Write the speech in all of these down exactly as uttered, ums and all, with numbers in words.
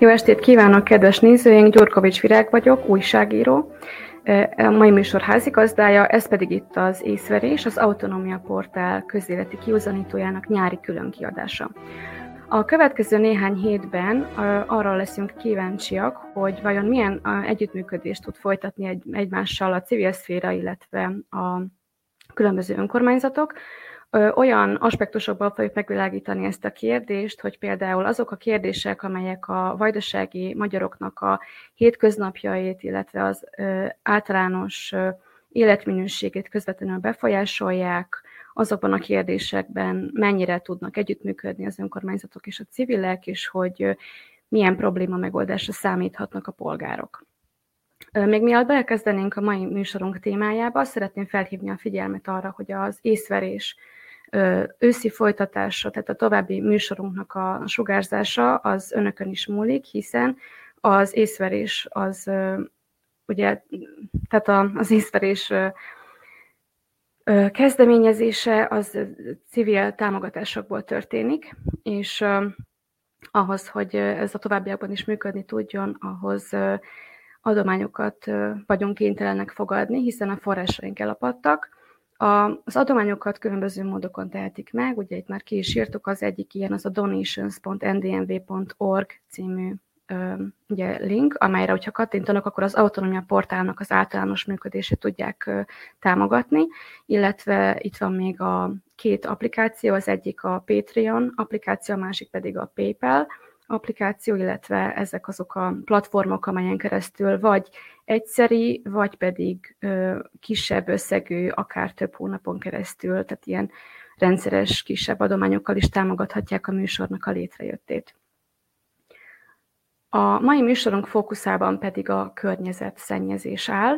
Jó estét kívánok, kedves nézőink! Gyurkovics Virág vagyok, újságíró, a mai műsor házigazdája, ez pedig itt az Észverés, az Autonómia portál közéleti kiúzanítójának nyári különkiadása. A következő néhány hétben arra leszünk kíváncsiak, hogy vajon milyen együttműködést tud folytatni egymással a civil szféra, illetve a különböző önkormányzatok. Olyan aspektusokból fogjuk megvilágítani ezt a kérdést, hogy például azok a kérdések, amelyek a vajdasági magyaroknak a hétköznapjait, illetve az általános életminőségét közvetlenül befolyásolják, azokban a kérdésekben mennyire tudnak együttműködni az önkormányzatok és a civilek, és hogy milyen probléma megoldásra számíthatnak a polgárok. Még mielőtt belekezdenénk a mai műsorunk témájába, szeretném felhívni a figyelmet arra, hogy az Észverés őszi folytatása, tehát a további műsorunknak a sugárzása az önökön is múlik, hiszen az Észverés az, ugye, tehát az Észverés kezdeményezése az civil támogatásokból történik, és ahhoz, hogy ez a továbbiakban is működni tudjon, ahhoz adományokat vagyunk kénytelenek fogadni, hiszen a forrásaink elapadtak. Az adományokat különböző módokon tehetik meg, ugye itt már ki is írtuk, az egyik ilyen az a donations pont n d n v pont org című ugye, link, amelyre, hogyha kattintanak, akkor az Autonómia portálnak az általános működését tudják támogatni, illetve itt van még a két applikáció, az egyik a Patreon applikáció, a másik pedig a PayPal applikáció, illetve ezek azok a platformok, amelyen keresztül vagy egyszeri, vagy pedig ö, kisebb összegű, akár több hónapon keresztül, tehát ilyen rendszeres kisebb adományokkal is támogathatják a műsornak a létrejöttét. A mai műsorunk fókuszában pedig a környezetszennyezés áll.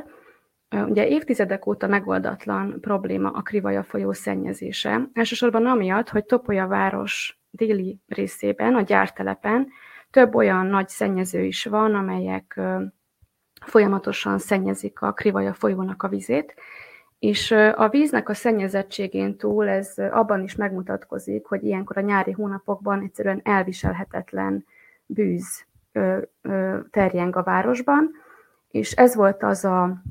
Ugye évtizedek óta megoldatlan probléma a Krivaja folyó szennyezése. Elsősorban amiatt, hogy Topolya város déli részében, a gyártelepen több olyan nagy szennyező is van, amelyek folyamatosan szennyezik a Krivaja folyónak a vizét, és a víznek a szennyezettségén túl ez abban is megmutatkozik, hogy ilyenkor a nyári hónapokban egyszerűen elviselhetetlen bűz terjeng a városban, és ez volt az a,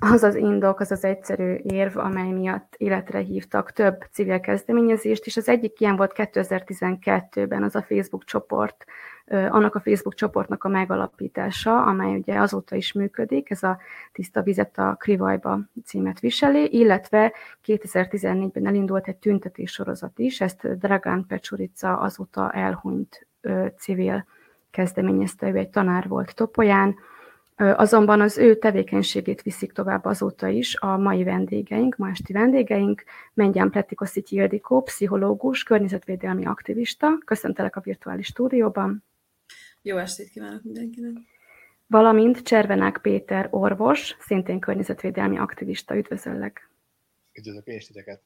az, az indok, az az egyszerű érv, amely miatt életre hívtak több civil kezdeményezést, és az egyik ilyen volt kétezer-tizenkettőben az a Facebook csoport, annak a Facebook csoportnak a megalapítása, amely ugye azóta is működik, ez a Tiszta vizet a Krivajba címet viseli, illetve kétezer-tizennégyben elindult egy tüntetéssorozat is, ezt Dragan Pecsurica azóta elhunyt civil kezdeményezte, ő egy tanár volt Topolyán, azonban az ő tevékenységét viszik tovább azóta is a mai vendégeink, ma esti vendégeink, Mengyán Pletikoszity Ildikó, pszichológus, környezetvédelmi aktivista. Köszöntelek a virtuális stúdióban. Jó estét kívánok mindenkinek. Valamint Cservenák Péter orvos, szintén környezetvédelmi aktivista. Üdvözöllek. Üdvözlök én is titeket.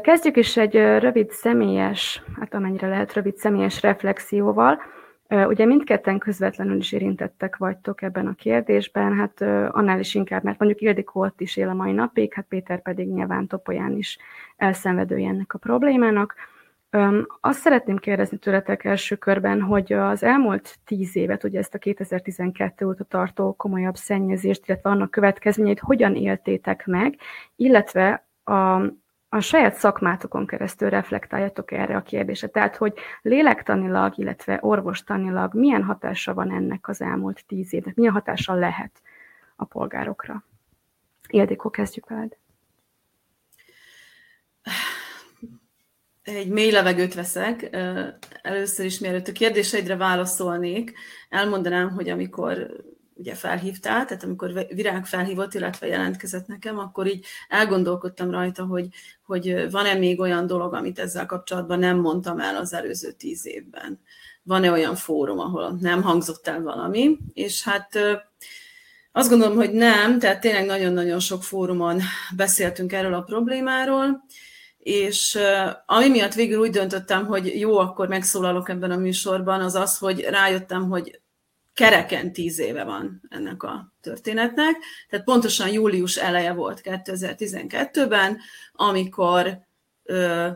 Kezdjük is egy rövid személyes, hát amennyire lehet rövid személyes reflexióval. Ugye mindketten közvetlenül is érintettek vagytok ebben a kérdésben, hát annál is inkább, mert mondjuk Ildikó ott is él a mai napig, hát Péter pedig nyilván Topolyán is elszenvedője ennek a problémának. Azt szeretném kérdezni tőletek első körben, hogy az elmúlt tíz évet, ugye ezt a kétezer-tizenkettő óta tartó komolyabb szennyezést, illetve annak következményeit hogyan éltétek meg, illetve a... a saját szakmátokon keresztül reflektáljatok erre a kérdésre. Tehát, hogy lélektanilag, illetve orvostanilag milyen hatása van ennek az elmúlt tíz évnek, milyen hatása lehet a polgárokra. Ildikó, kezdjük veled. Egy mély levegőt veszek. Először is, mielőtt a kérdéseidre válaszolnék, elmondanám, hogy amikor... ugye felhívtál, tehát amikor Virág felhívott, illetve jelentkezett nekem, akkor így elgondolkodtam rajta, hogy, hogy van-e még olyan dolog, amit ezzel kapcsolatban nem mondtam el az előző tíz évben. Van-e olyan fórum, ahol nem hangzott el valami, és hát azt gondolom, hogy nem, tehát tényleg nagyon-nagyon sok fórumon beszéltünk erről a problémáról, és ami miatt végül úgy döntöttem, hogy jó, akkor megszólalok ebben a műsorban, az az, hogy rájöttem, hogy kereken tíz éve van ennek a történetnek, tehát pontosan július eleje volt kétezer-tizenkettőben, amikor ö,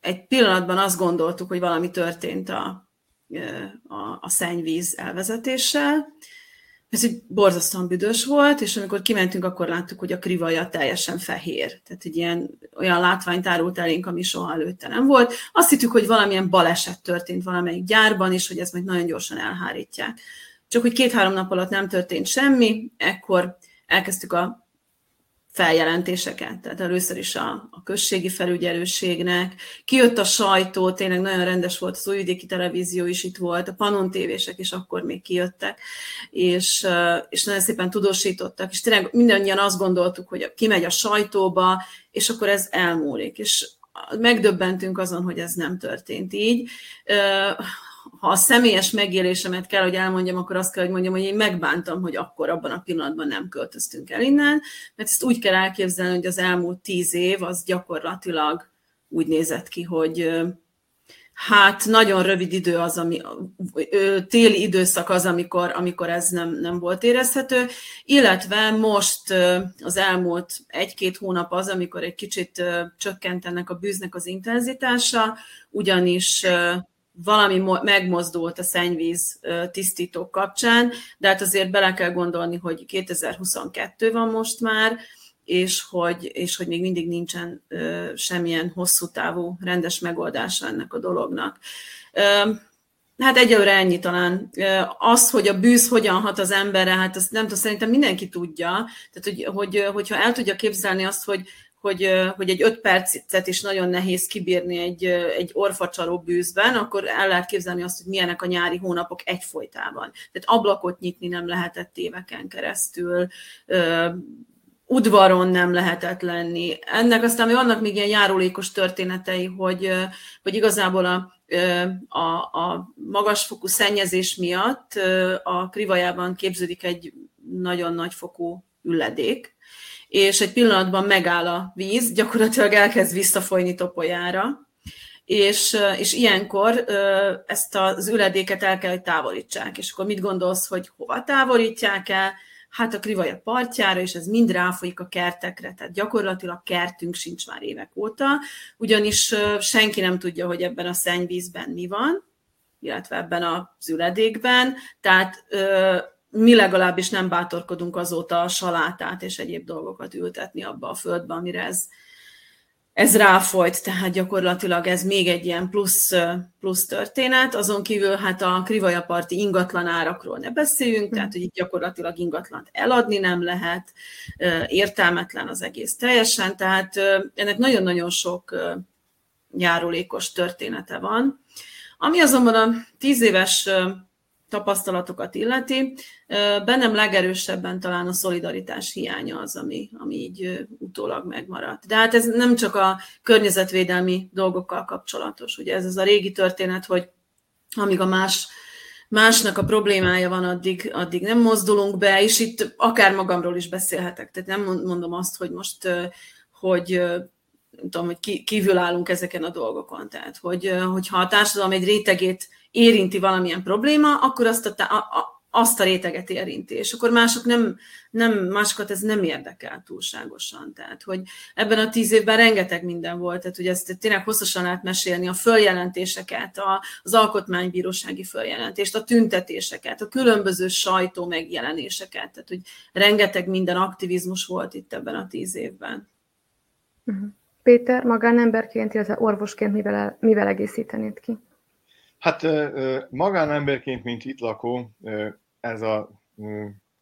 egy pillanatban azt gondoltuk, hogy valami történt a a, a szennyvíz elvezetéssel. Ez egy borzasztóan büdös volt, és amikor kimentünk, akkor láttuk, hogy a Krivaja teljesen fehér. Tehát egy ilyen, olyan látvány tárult elénk, ami soha előtte nem volt. Azt hittük, hogy valamilyen baleset történt valamelyik gyárban, és hogy ezt majd nagyon gyorsan elhárítják. Csak hogy két-három nap alatt nem történt semmi, ekkor elkezdtük a feljelentéseket, tehát először is a, a községi felügyelőségnek, kijött a sajtó, tényleg nagyon rendes volt, az Újvidéki Televízió is itt volt, a Pannon tévések is akkor még kijöttek, és, és nagyon szépen tudósítottak, és tényleg mindannyian azt gondoltuk, hogy kimegy a sajtóba, és akkor ez elmúlik, és megdöbbentünk azon, hogy ez nem történt így. Ha a személyes megélésemet kell, hogy elmondjam, akkor azt kell, hogy mondjam, hogy én megbántam, hogy akkor abban a pillanatban nem költöztünk el innen, mert ezt úgy kell elképzelni, hogy az elmúlt tíz év az gyakorlatilag úgy nézett ki, hogy hát nagyon rövid idő az, ami, téli időszak az, amikor, amikor ez nem, nem volt érezhető, illetve most az elmúlt egy-két hónap az, amikor egy kicsit csökkent ennek a bűznek az intenzitása, ugyanis valami megmozdult a szennyvíz tisztítók kapcsán, de hát azért bele kell gondolni, hogy kétezer-huszonkettő van most már, és hogy, és hogy még mindig nincsen semmilyen hosszú távú rendes megoldása ennek a dolognak. Hát egyelőre ennyi talán. Az, hogy a bűz hogyan hat az emberre, hát azt nem tudom, szerintem mindenki tudja. Tehát, hogy, hogy, hogyha el tudja képzelni azt, hogy Hogy, hogy egy öt percet is nagyon nehéz kibírni egy, egy orfacsaró bűzben, akkor el lehet képzelni azt, hogy milyenek a nyári hónapok egyfolytában. Tehát ablakot nyitni nem lehetett éveken keresztül, udvaron nem lehetett lenni. Ennek aztán vannak még ilyen járulékos történetei, hogy, hogy igazából a, a, a magasfokú szennyezés miatt a Krivajában képződik egy nagyon nagyfokú üledék, és egy pillanatban megáll a víz, gyakorlatilag elkezd visszafolyni Topolyára, és, és ilyenkor ezt az üledéket el kell, hogy távolítsák. És akkor mit gondolsz, hogy hova távolítják el? Hát a Krivaja partjára, és ez mind ráfolyik a kertekre, tehát gyakorlatilag kertünk sincs már évek óta, ugyanis senki nem tudja, hogy ebben a szennyvízben mi van, illetve ebben az üledékben, tehát mi legalábbis nem bátorkodunk azóta a salátát és egyéb dolgokat ültetni abba a földbe, amire ez, ez ráfolyt. Tehát gyakorlatilag ez még egy ilyen plusz, plusz történet. Azon kívül hát a Krivaja parti ingatlan árakról ne beszéljünk, tehát hogy itt gyakorlatilag ingatlant eladni nem lehet, értelmetlen az egész teljesen. Tehát ennek nagyon-nagyon sok járulékos története van. Ami azonban a tíz éves tapasztalatokat illeti. Bennem legerősebben talán a szolidaritás hiánya az, ami, ami így utólag megmaradt. De hát ez nem csak a környezetvédelmi dolgokkal kapcsolatos. Ugye ez az a régi történet, hogy amíg a más, másnak a problémája van, addig, addig nem mozdulunk be, és itt akár magamról is beszélhetek. Tehát nem mondom azt, hogy most, hogy nem tudom, hogy kívülállunk ezeken a dolgokon. Tehát, hogy, hogyha a társadalom egy rétegét érinti valamilyen probléma, akkor azt a, a, azt a réteget érinti, és akkor mások nem, nem, másokat ez nem érdekel túlságosan. Tehát, hogy ebben a tíz évben rengeteg minden volt, tehát, hogy ezt tényleg hosszasan lehet mesélni, a följelentéseket, a, az alkotmánybírósági följelentést, a tüntetéseket, a különböző sajtó megjelenéseket, tehát, hogy rengeteg minden aktivizmus volt itt ebben a tíz évben. Péter, magánemberként, illetve orvosként mivel, mivel egészítenéd ki? Hát magánemberként, mint itt lakó, ez a,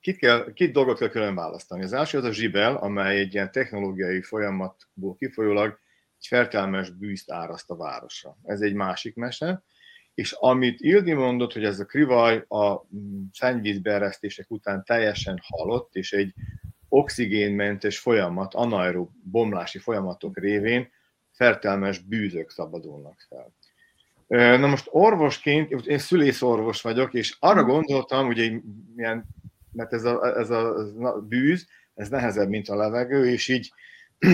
két, kell, két dolgot kell külön választani. Az első az a Zsibel, amely egy ilyen technológiai folyamatból kifolyólag egy fertelmes bűzt áraszt a városra. Ez egy másik mese. És amit Ildi mondott, hogy ez a Krivaj a szennyvízbeeresztések után teljesen halott, és egy oxigénmentes folyamat, anaerób bomlási folyamatok révén fertelmes bűzök szabadulnak fel. Na most orvosként, én szülészorvos vagyok, és arra gondoltam, ugye, milyen, mert ez a, ez a bűz, ez nehezebb, mint a levegő, és így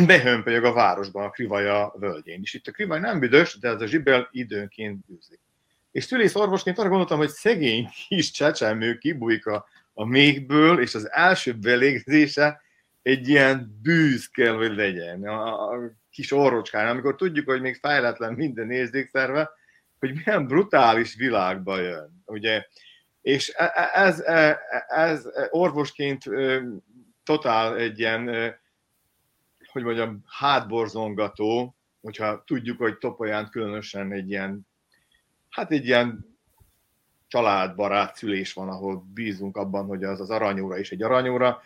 behömpölyög a városban, a Krivaja völgyén. És itt a Krivaja nem büdös, de ez a Zsibel időnként bűzik. És szülészorvosként arra gondoltam, hogy szegény kis csecsemő kibújik a, a méhből, és az első belégzése egy ilyen bűz kell, hogy legyen a, a kis orrocskán. Amikor tudjuk, hogy még fejletlen minden érzékszerve, hogy milyen brutális világba jön, ugye? És ez, ez, ez orvosként totál egy ilyen, hogy mondjam, hátborzongató, hogyha tudjuk, hogy Topolyán különösen egy ilyen, hát egy ilyen családbarát szülés van, ahol bízunk abban, hogy az az aranyóra és egy aranyóra.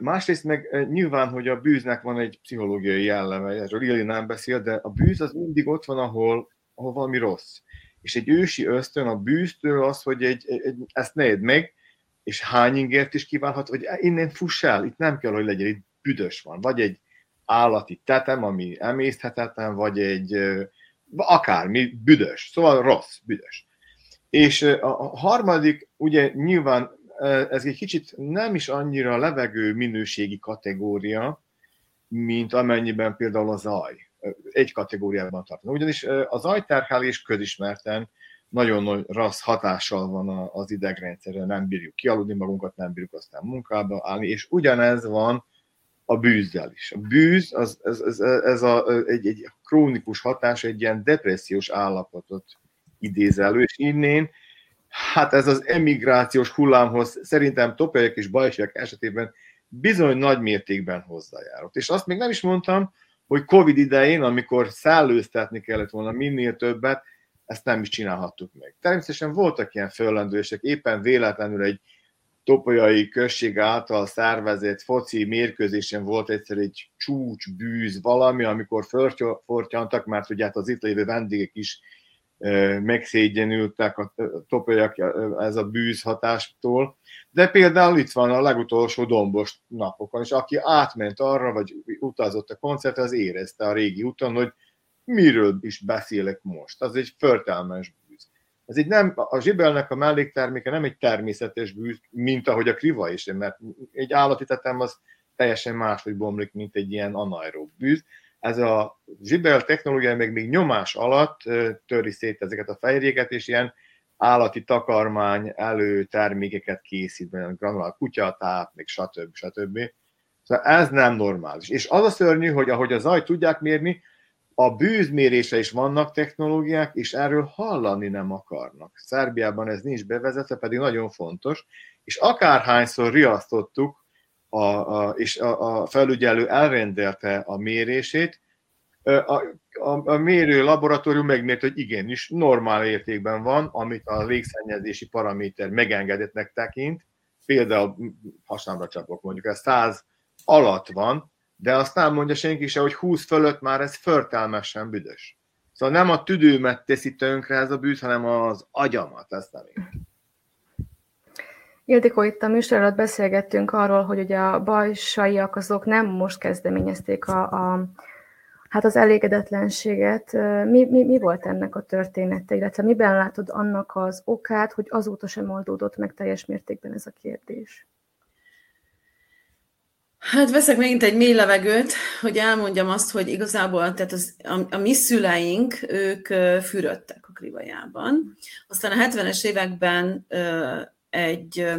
Másrészt meg nyilván, hogy a bűznek van egy pszichológiai jelleme, erről Illi nem beszél, de a bűz az mindig ott van, ahol, ahol valami rossz. És egy ősi ösztön a bűztől az, hogy egy, egy, ezt ne edd meg, és hány ingért is kívánhat, hogy innen fuss el, itt nem kell, hogy legyen, itt büdös van. Vagy egy állati tetem, ami emészthetetlen, vagy egy akármi, büdös. Szóval rossz, büdös. És a harmadik, ugye nyilván ez egy kicsit nem is annyira levegő minőségi kategória, mint amennyiben például a zaj. Egy kategóriában tartani. Ugyanis a zajterhelés közismerten nagyon rassz hatással van az idegrendszerre, nem bírjuk kialudni magunkat, nem bírjuk aztán munkába állni, és ugyanez van a bűzzel is. A bűz, az, ez, ez, ez a, egy, egy krónikus hatás, egy ilyen depressziós állapotot idéz elő, és innen, hát ez az emigrációs hullámhoz szerintem topolyaiak és bajsiak esetében bizony nagy mértékben hozzájárult. És azt még nem is mondtam, hogy Covid idején, amikor szellőztetni kellett volna minél többet, ezt nem is csinálhattuk meg. Természetesen voltak ilyen föllendülések, éppen véletlenül egy topolyai község által szervezett foci mérkőzésen volt egyszer egy csúcsbűz valami, amikor fortyantak, mert ugye hát az itt lévő vendégek is megszégyenültek a topolyaiak ez a bűz hatástól, de például itt van a legutolsó dombos napokon, és aki átment arra, vagy utazott a koncertre, az érezte a régi úton, hogy miről is beszélek most. Az egy förtelmes bűz. Ez egy nem, a zsibelnek a mellékterméke nem egy természetes bűz, mint ahogy a kriva is, mert egy állati tetem az teljesen máshogy bomlik, mint egy ilyen anaerób bűz. Ez a zsibel technológia még, még nyomás alatt töri szét ezeket a fehérjéket, és ilyen állati takarmány előtermékeket készít, mert granulál kutyatáp, még stb. stb. Szóval ez nem normális. És az a szörnyű, hogy ahogy a zajt tudják mérni, a bűzmérésre is vannak technológiák, és erről hallani nem akarnak. Szerbiában ez nincs bevezetve, pedig nagyon fontos, és akárhányszor riasztottuk, a, a, és a, a felügyelő elrendelte a mérését, a, a, a mérő laboratórium megmérte, hogy igenis normál értékben van, amit a légszennyezési paraméter megengedettnek tekint, például hasámra csapok mondjuk, ez száz alatt van, de azt nem mondja senki se, hogy húsz fölött már ez förtelmesen büdös. Szóval nem a tüdőmet teszi tönkre ez a bűz, hanem az agyamat, ezt nem értem. Ildikó, itt a műsor alatt beszélgettünk arról, hogy ugye a bajsaiak azok nem most kezdeményezték a, a, hát az elégedetlenséget. Mi, mi, mi volt ennek a története, illetve miben látod annak az okát, hogy azóta sem oldódott meg teljes mértékben ez a kérdés? Hát veszek megint egy mély levegőt, hogy elmondjam azt, hogy igazából tehát az, a, a mi szüleink, ők fürödtek a Krivajában. Aztán a hetvenes években egy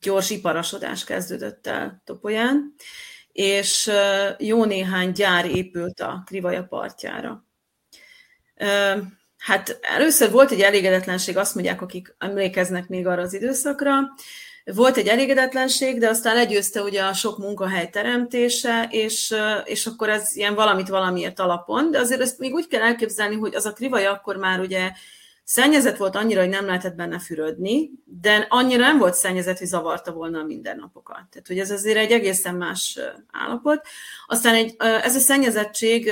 gyors iparosodás kezdődött el Topolyán, és jó néhány gyár épült a Krivaja partjára. Hát először volt egy elégedetlenség, azt mondják, akik emlékeznek még arra az időszakra. Volt egy elégedetlenség, de aztán legyőzte ugye a sok munkahely teremtése, és, és akkor ez ilyen valamit valamiért alapon, de azért ezt még úgy kell elképzelni, hogy az a Krivaja akkor már ugye szennyezett volt annyira, hogy nem lehetett benne fürödni, de annyira nem volt szennyezett, hogy zavarta volna a mindennapokat. Tehát, hogy ez azért egy egészen más állapot. Aztán egy, ez a szennyezettség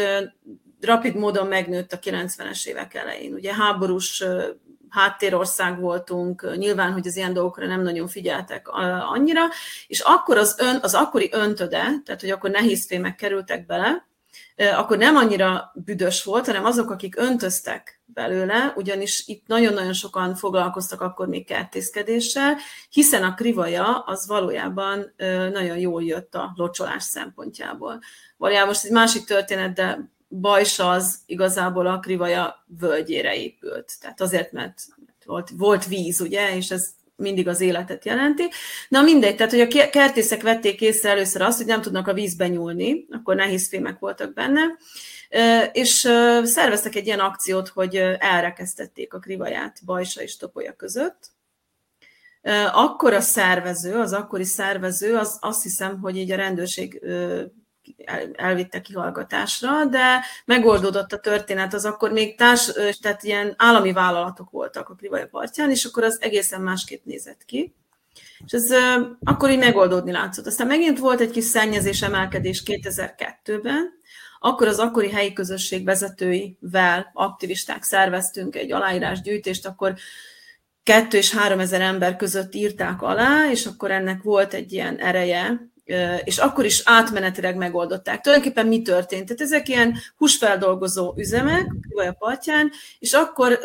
rapid módon megnőtt a kilencvenes évek elején. Ugye háborús háttérország voltunk, nyilván, hogy az ilyen dolgokra nem nagyon figyeltek annyira, és akkor az, ön, az akkori öntöde, tehát, hogy akkor nehézfémek kerültek bele, akkor nem annyira büdös volt, hanem azok, akik öntöztek belőle, ugyanis itt nagyon-nagyon sokan foglalkoztak akkor még kertészkedéssel, hiszen a Krivaja az valójában nagyon jól jött a locsolás szempontjából. Valójában most egy másik történet, de Bajsa az igazából a Krivaja völgyére épült. Tehát azért, mert volt, volt víz, ugye, és ez mindig az életet jelenti. Na mindegy, tehát hogy a kertészek vették észre először azt, hogy nem tudnak a vízbe nyúlni, akkor nehézfémek voltak benne, És szerveztek egy ilyen akciót, hogy elrekesztették a Krivaját Bajsa és Topolya között. Akkor a szervező, az akkori szervező, az azt hiszem, hogy így a rendőrség elvitte kihallgatásra, de megoldódott a történet, az akkor még társ, tehát ilyen állami vállalatok voltak a Krivaja partján, és akkor az egészen másképp nézett ki. És ez akkor így megoldódni látszott. Aztán megint volt egy kis szennyezés emelkedés kétezer-kettőben, akkor az akkori helyi közösség vezetőivel, aktivisták szerveztünk egy aláírásgyűjtést, akkor kettő és három ezer ember között írták alá, és akkor ennek volt egy ilyen ereje, és akkor is átmenetileg megoldották. Tulajdonképpen mi történt? Tehát ezek ilyen húsfeldolgozó üzemek, vagy a partján, és akkor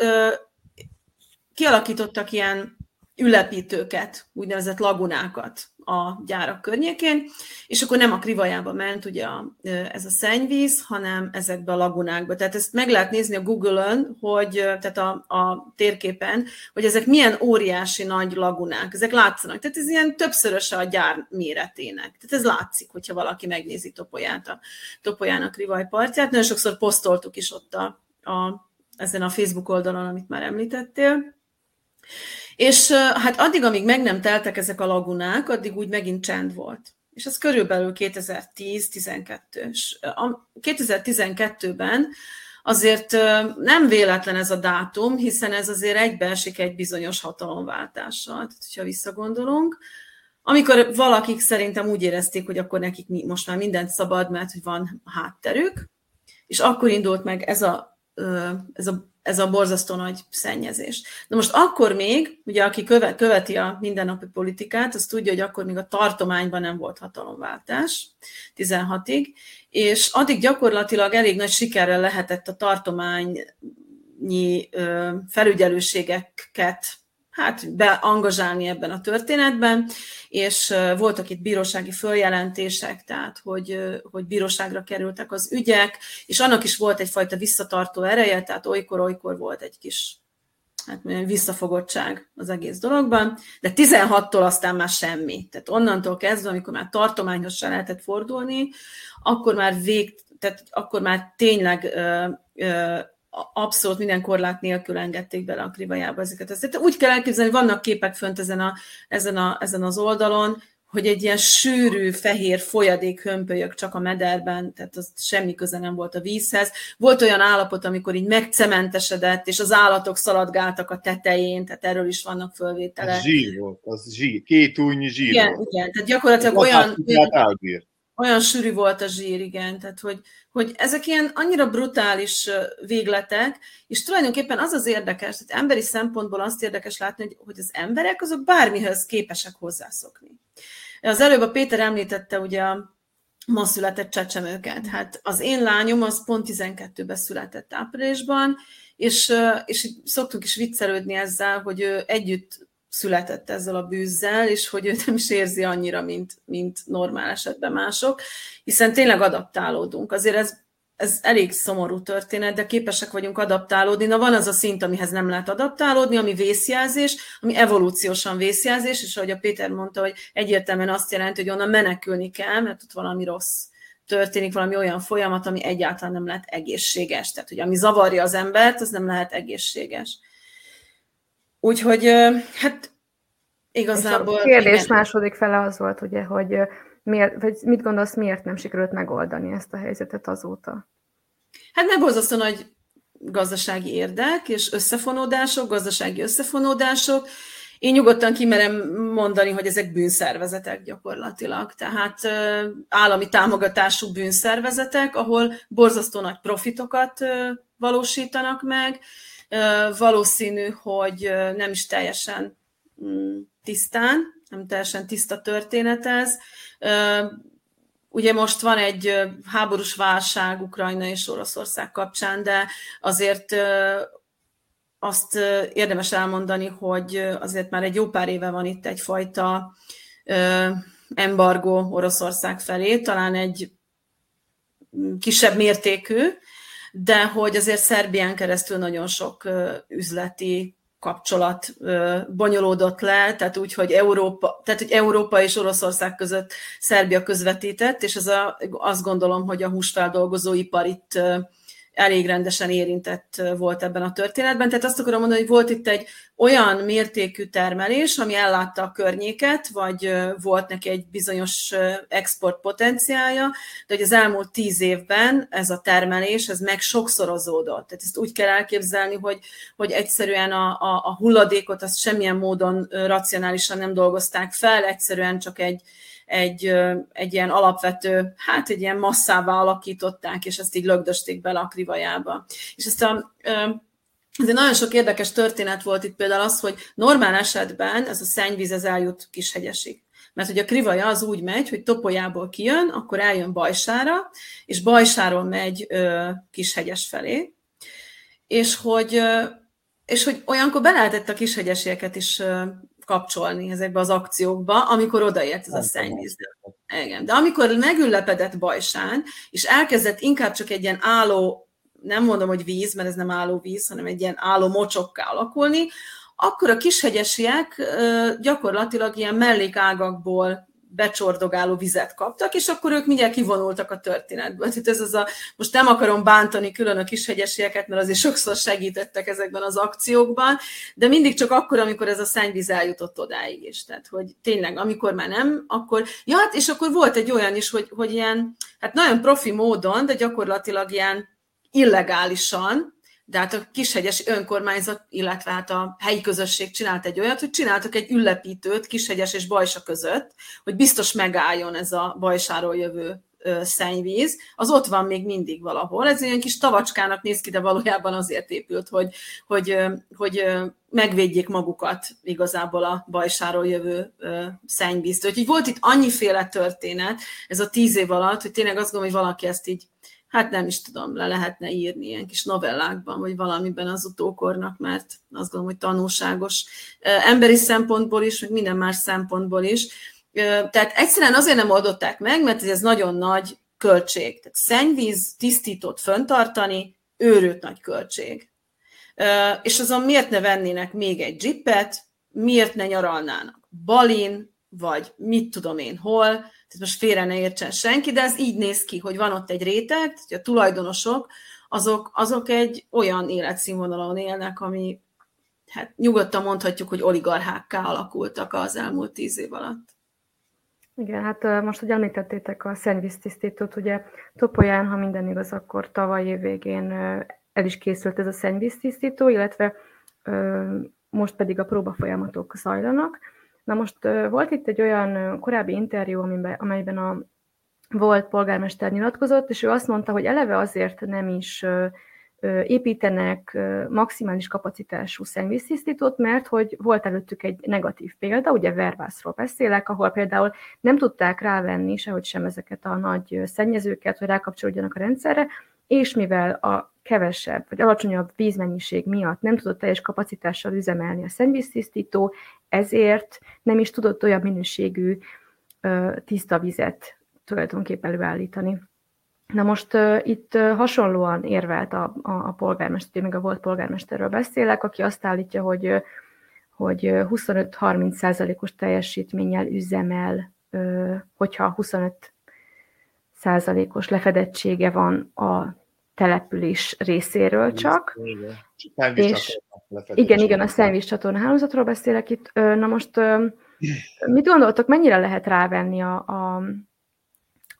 kialakítottak ilyen ülepítőket, úgynevezett lagunákat a gyárak környékén, és akkor nem a Krivajába ment ugye a, ez a szennyvíz, hanem ezekbe a lagunákba. Tehát ezt meg lehet nézni a Google-ön, hogy, tehát a, a térképen, hogy ezek milyen óriási nagy lagunák, ezek látszanak. Tehát ez ilyen többszöröse a gyár méretének. Tehát ez látszik, hogyha valaki megnézi Topolyát, a Topolyán a Krivaj partját. Nagyon sokszor posztoltuk is ott a, a, ezen a Facebook oldalon, amit már említettél. És hát addig, amíg meg nem teltek ezek a lagunák, addig úgy megint csend volt. És ez körülbelül kétezer-tíz-tizenkettős. kétezer-tizenkettőben azért nem véletlen ez a dátum, hiszen ez azért egybeesik egy bizonyos hatalomváltással, tehát ha visszagondolunk. Amikor valakik szerintem úgy érezték, hogy akkor nekik most már mindent szabad, mert hogy van hátterük, és akkor indult meg ez a, ez a ez a borzasztó nagy szennyezés. Na most akkor még, ugye aki követi a mindennapi politikát, az tudja, hogy akkor még a tartományban nem volt hatalomváltás, tizenhatig, és addig gyakorlatilag elég nagy sikerrel lehetett a tartományi felügyelőségeket hát beangazsálni ebben a történetben, és voltak itt bírósági följelentések, tehát hogy, hogy bíróságra kerültek az ügyek, és annak is volt egyfajta visszatartó ereje, tehát olykor-olykor volt egy kis hát visszafogottság az egész dologban, de tizenhattól aztán már semmi. Tehát onnantól kezdve, amikor már tartományhoz se lehetett fordulni, akkor már, vég, tehát akkor már tényleg... Ö, ö, abszolút minden korlát nélkül engedték bele a Krivajába ezeket. Tehát úgy kell elképzelni, hogy vannak képek fönt ezen, a, ezen, a, ezen az oldalon, hogy egy ilyen sűrű, fehér folyadék hömpölyök csak a mederben, tehát az semmi köze nem volt a vízhez. Volt olyan állapot, amikor így megcementesedett, és az állatok szaladgáltak a tetején, tehát erről is vannak fölvételek. Az zsír volt, az zsír, két újnyi zsír igen, volt. Igen, tehát gyakorlatilag az olyan... olyan Olyan sűrű volt a zsír, igen, tehát hogy, hogy ezek ilyen annyira brutális végletek, és tulajdonképpen az az érdekes, tehát emberi szempontból azt érdekes látni, hogy, hogy az emberek azok bármihez képesek hozzászokni. Az előbb a Péter említette ugye a ma született csecsemőket. Hát az én lányom az pont tizenkettőben született áprilisban, és, és szoktunk is viccelődni ezzel, hogy ő együtt született ezzel a bűzzel, és hogy ő nem is érzi annyira, mint, mint normál esetben mások, hiszen tényleg adaptálódunk. Azért ez, ez elég szomorú történet, de képesek vagyunk adaptálódni. Na van az a szint, amihez nem lehet adaptálódni, ami vészjelzés, ami evolúciósan vészjelzés, és ahogy a Péter mondta, hogy egyértelműen azt jelenti, hogy onnan menekülni kell, mert ott valami rossz történik, valami olyan folyamat, ami egyáltalán nem lehet egészséges. Tehát, hogy ami zavarja az embert, az nem lehet egészséges. Úgyhogy, hát igazából... A kérdés igen. Második fele az volt, ugye, hogy, miért, hogy mit gondolsz, miért nem sikerült megoldani ezt a helyzetet azóta? Hát megborzasztó nagy gazdasági érdek, és összefonódások, gazdasági összefonódások. Én nyugodtan kimerem mondani, hogy ezek bűnszervezetek gyakorlatilag. Tehát állami támogatású bűnszervezetek, ahol borzasztó nagy profitokat valósítanak meg, valószínű, hogy nem is teljesen tisztán, nem teljesen tiszta történet ez. Ugye most van egy háborús válság Ukrajna és Oroszország kapcsán, de azért azt érdemes elmondani, hogy azért már egy jó pár éve van itt egyfajta embargó Oroszország felé, talán egy kisebb mértékű, de hogy azért Szerbián keresztül nagyon sok üzleti kapcsolat bonyolódott le, tehát úgy, hogy Európa, tehát, hogy Európa és Oroszország között Szerbia közvetített, és ez a, azt gondolom, hogy a húsfeldolgozó ipar itt elég rendesen érintett volt ebben a történetben. Tehát azt akarom mondani, hogy volt itt egy olyan mértékű termelés, ami ellátta a környéket, vagy volt neki egy bizonyos export potenciálja, de hogy az elmúlt tíz évben ez a termelés, ez meg sokszorozódott. Tehát ezt úgy kell elképzelni, hogy, hogy egyszerűen a, a, a hulladékot azt semmilyen módon racionálisan nem dolgozták fel, egyszerűen csak egy Egy, egy ilyen alapvető, hát egy ilyen masszává alakították, és ezt így lögdösték bele a Krivajába. És ezt a, ezért nagyon sok érdekes történet volt itt, például az, hogy normál esetben ez a szennyvíz ez eljut Kishegyesig. Mert hogy a Krivaja az úgy megy, hogy Topolyából kijön, akkor eljön Bajsára, és Bajsáról megy Kishegyes felé, és hogy, és hogy olyankor be lehetett a kishegyesieket is kapcsolni ezekbe az akciókba, amikor odaért ez a szennyvíz. De amikor megüllepedett Bajsán, és elkezdett inkább csak egy ilyen álló, nem mondom, hogy víz, mert ez nem álló víz, hanem egy ilyen álló mocsokká alakulni, akkor a kishegyesiek gyakorlatilag ilyen mellékágakból becsordogáló vizet kaptak, és akkor ők mindjárt kivonultak a történetből. Tehát ez az a, most nem akarom bántani külön a kishegyesieket, mert azért sokszor segítettek ezekben az akciókban, de mindig csak akkor, amikor ez a szennyvíz eljutott odáig is. Tehát, hogy tényleg, amikor már nem, akkor... Ja, hát, és akkor volt egy olyan is, hogy, hogy ilyen, hát nagyon profi módon, de gyakorlatilag ilyen illegálisan, de hát a Kishegyes önkormányzat, illetve hát a helyi közösség csinált egy olyat, hogy csináltak egy ülepítőt Kishegyes és Bajsa között, hogy biztos megálljon ez a Bajsáról jövő szennyvíz, az ott van még mindig valahol. Ez olyan kis tavacskának néz ki, de valójában azért épült, hogy, hogy, hogy megvédjék magukat igazából a Bajsáról jövő szennyvíztől. Úgyhogy volt itt annyiféle történet ez a tíz év alatt, hogy tényleg azt gondolom, hogy valaki ezt így, hát nem is tudom, le lehetne írni ilyen kis novellákban, vagy valamiben az utókornak, mert azt gondolom, hogy tanulságos emberi szempontból is, meg minden más szempontból is. Tehát egyszerűen azért nem oldották meg, mert ez nagyon nagy költség. Tehát szennyvíz tisztítót föntartani, őrült nagy költség. És azon miért ne vennének még egy jeepet, miért ne nyaralnának Balin, vagy mit tudom én hol, tehát most félre ne értsen senki, de ez így néz ki, hogy van ott egy réteg, hogy a tulajdonosok, azok, azok egy olyan életszínvonalon élnek, ami, hát nyugodtan mondhatjuk, hogy oligarchákká alakultak az elmúlt tíz év alatt. Igen, hát most, hogy említettétek a szennyvíztisztítót, ugye Topolyán, ha minden igaz, akkor tavaly év végén el is készült ez a szennyvíztisztító, illetve most pedig a próbafolyamatok zajlanak. Na most volt itt egy olyan korábbi interjú, amelyben a volt polgármester nyilatkozott, és ő azt mondta, hogy eleve azért nem is építenek maximális kapacitású szennyvíztisztítót, mert hogy volt előttük egy negatív példa, ugye Verbászról beszélek, ahol például nem tudták rávenni sehogy sem ezeket a nagy szennyezőket, hogy rákapcsolódjanak a rendszerre, és mivel a kevesebb vagy alacsonyabb vízmennyiség miatt nem tudott teljes kapacitással üzemelni a szennyvíztisztító, ezért nem is tudott olyan minőségű tiszta vizet tulajdonképpen előállítani. Na most uh, itt uh, hasonlóan érvelt a, a, a polgármester, még a volt polgármesterről beszélek, aki azt állítja, hogy, hogy huszonöt-harminc százalékos teljesítménnyel üzemel, uh, hogyha huszonöt százalékos lefedettsége van a település részéről csak. Igen, és, igen, igen, a szennyvíz csatorna hálózatról beszélek itt. Na most mit gondoltok, mennyire lehet rávenni a, a,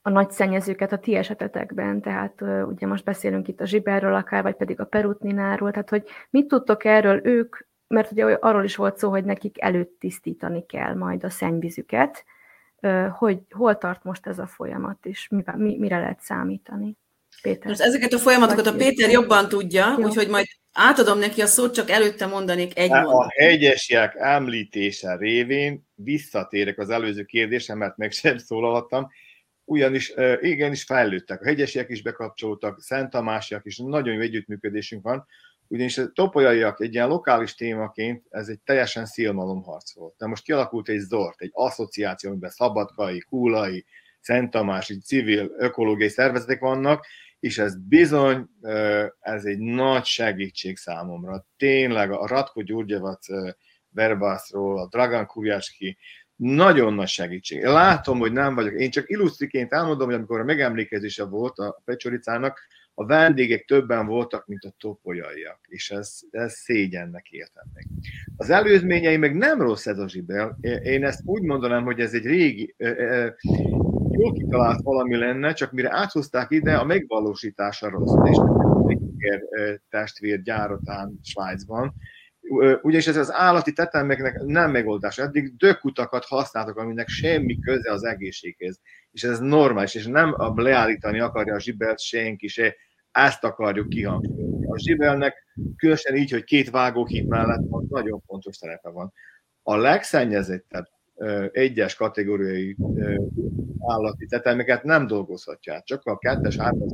a nagy szennyezőket a ti esetetekben? Tehát ugye most beszélünk itt a Zsibelről akár, vagy pedig a Perutnináról, tehát hogy mit tudtok erről ők, mert ugye arról is volt szó, hogy nekik előtt tisztítani kell majd a szennyvízüket, hogy hol tart most ez a folyamat, és mire lehet számítani? Péter. Most ezeket a folyamatokat a Péter jobban tudja, jó. Úgyhogy majd átadom neki a szót, csak előtte mondanék egy mondatot. A hegyesiek említése révén visszatérek az előző kérdésre, mert meg sem szólalhattam, ugyanis igenis fejlődtek. A hegyesiek is bekapcsoltak, szenttamásjak is, nagyon jó együttműködésünk van, ugyanis a topolyaiak egy ilyen lokális témaként, ez egy teljesen szélmalomharc volt. De most kialakult egy zort, egy asszociáció, amiben szabadkai, kúlai, Szenttamás, civil, ökológiai szervezetek vannak, és ez bizony, ez egy nagy segítség számomra. Tényleg a Ratko Đurđevac Verbászról, a Dragan Kuviaszky nagyon nagy segítség. Látom, hogy nem vagyok. Én csak illusztriként elmondom, hogy amikor a megemlékezése volt a Pecsuricának, a vendégek többen voltak, mint a topolyaiak, és ez, ez szégyennek éltem meg. Az előzményei meg nem rossz ez a Zsibel. Én ezt úgy mondanám, hogy ez egy régi, jól kitalált valami lenne, csak mire áthozták ide, a megvalósítása rossz. És a testvér gyáratán Svájcban. Ugyanis ez az állati tetemeknek nem megoldás. Eddig dökutakat használtak, aminek semmi köze az egészséghez. És ez normális, és nem leállítani akarja a Zsibelt senki se, ezt akarjuk kihangsúlyozni. A Zsibelnek különösen így, hogy két vágóhíd mellett van, nagyon fontos szerepe van. A legszennyezettebb egyes kategóriai állati tetemeket nem dolgozhatják, csak a kettes, hármas,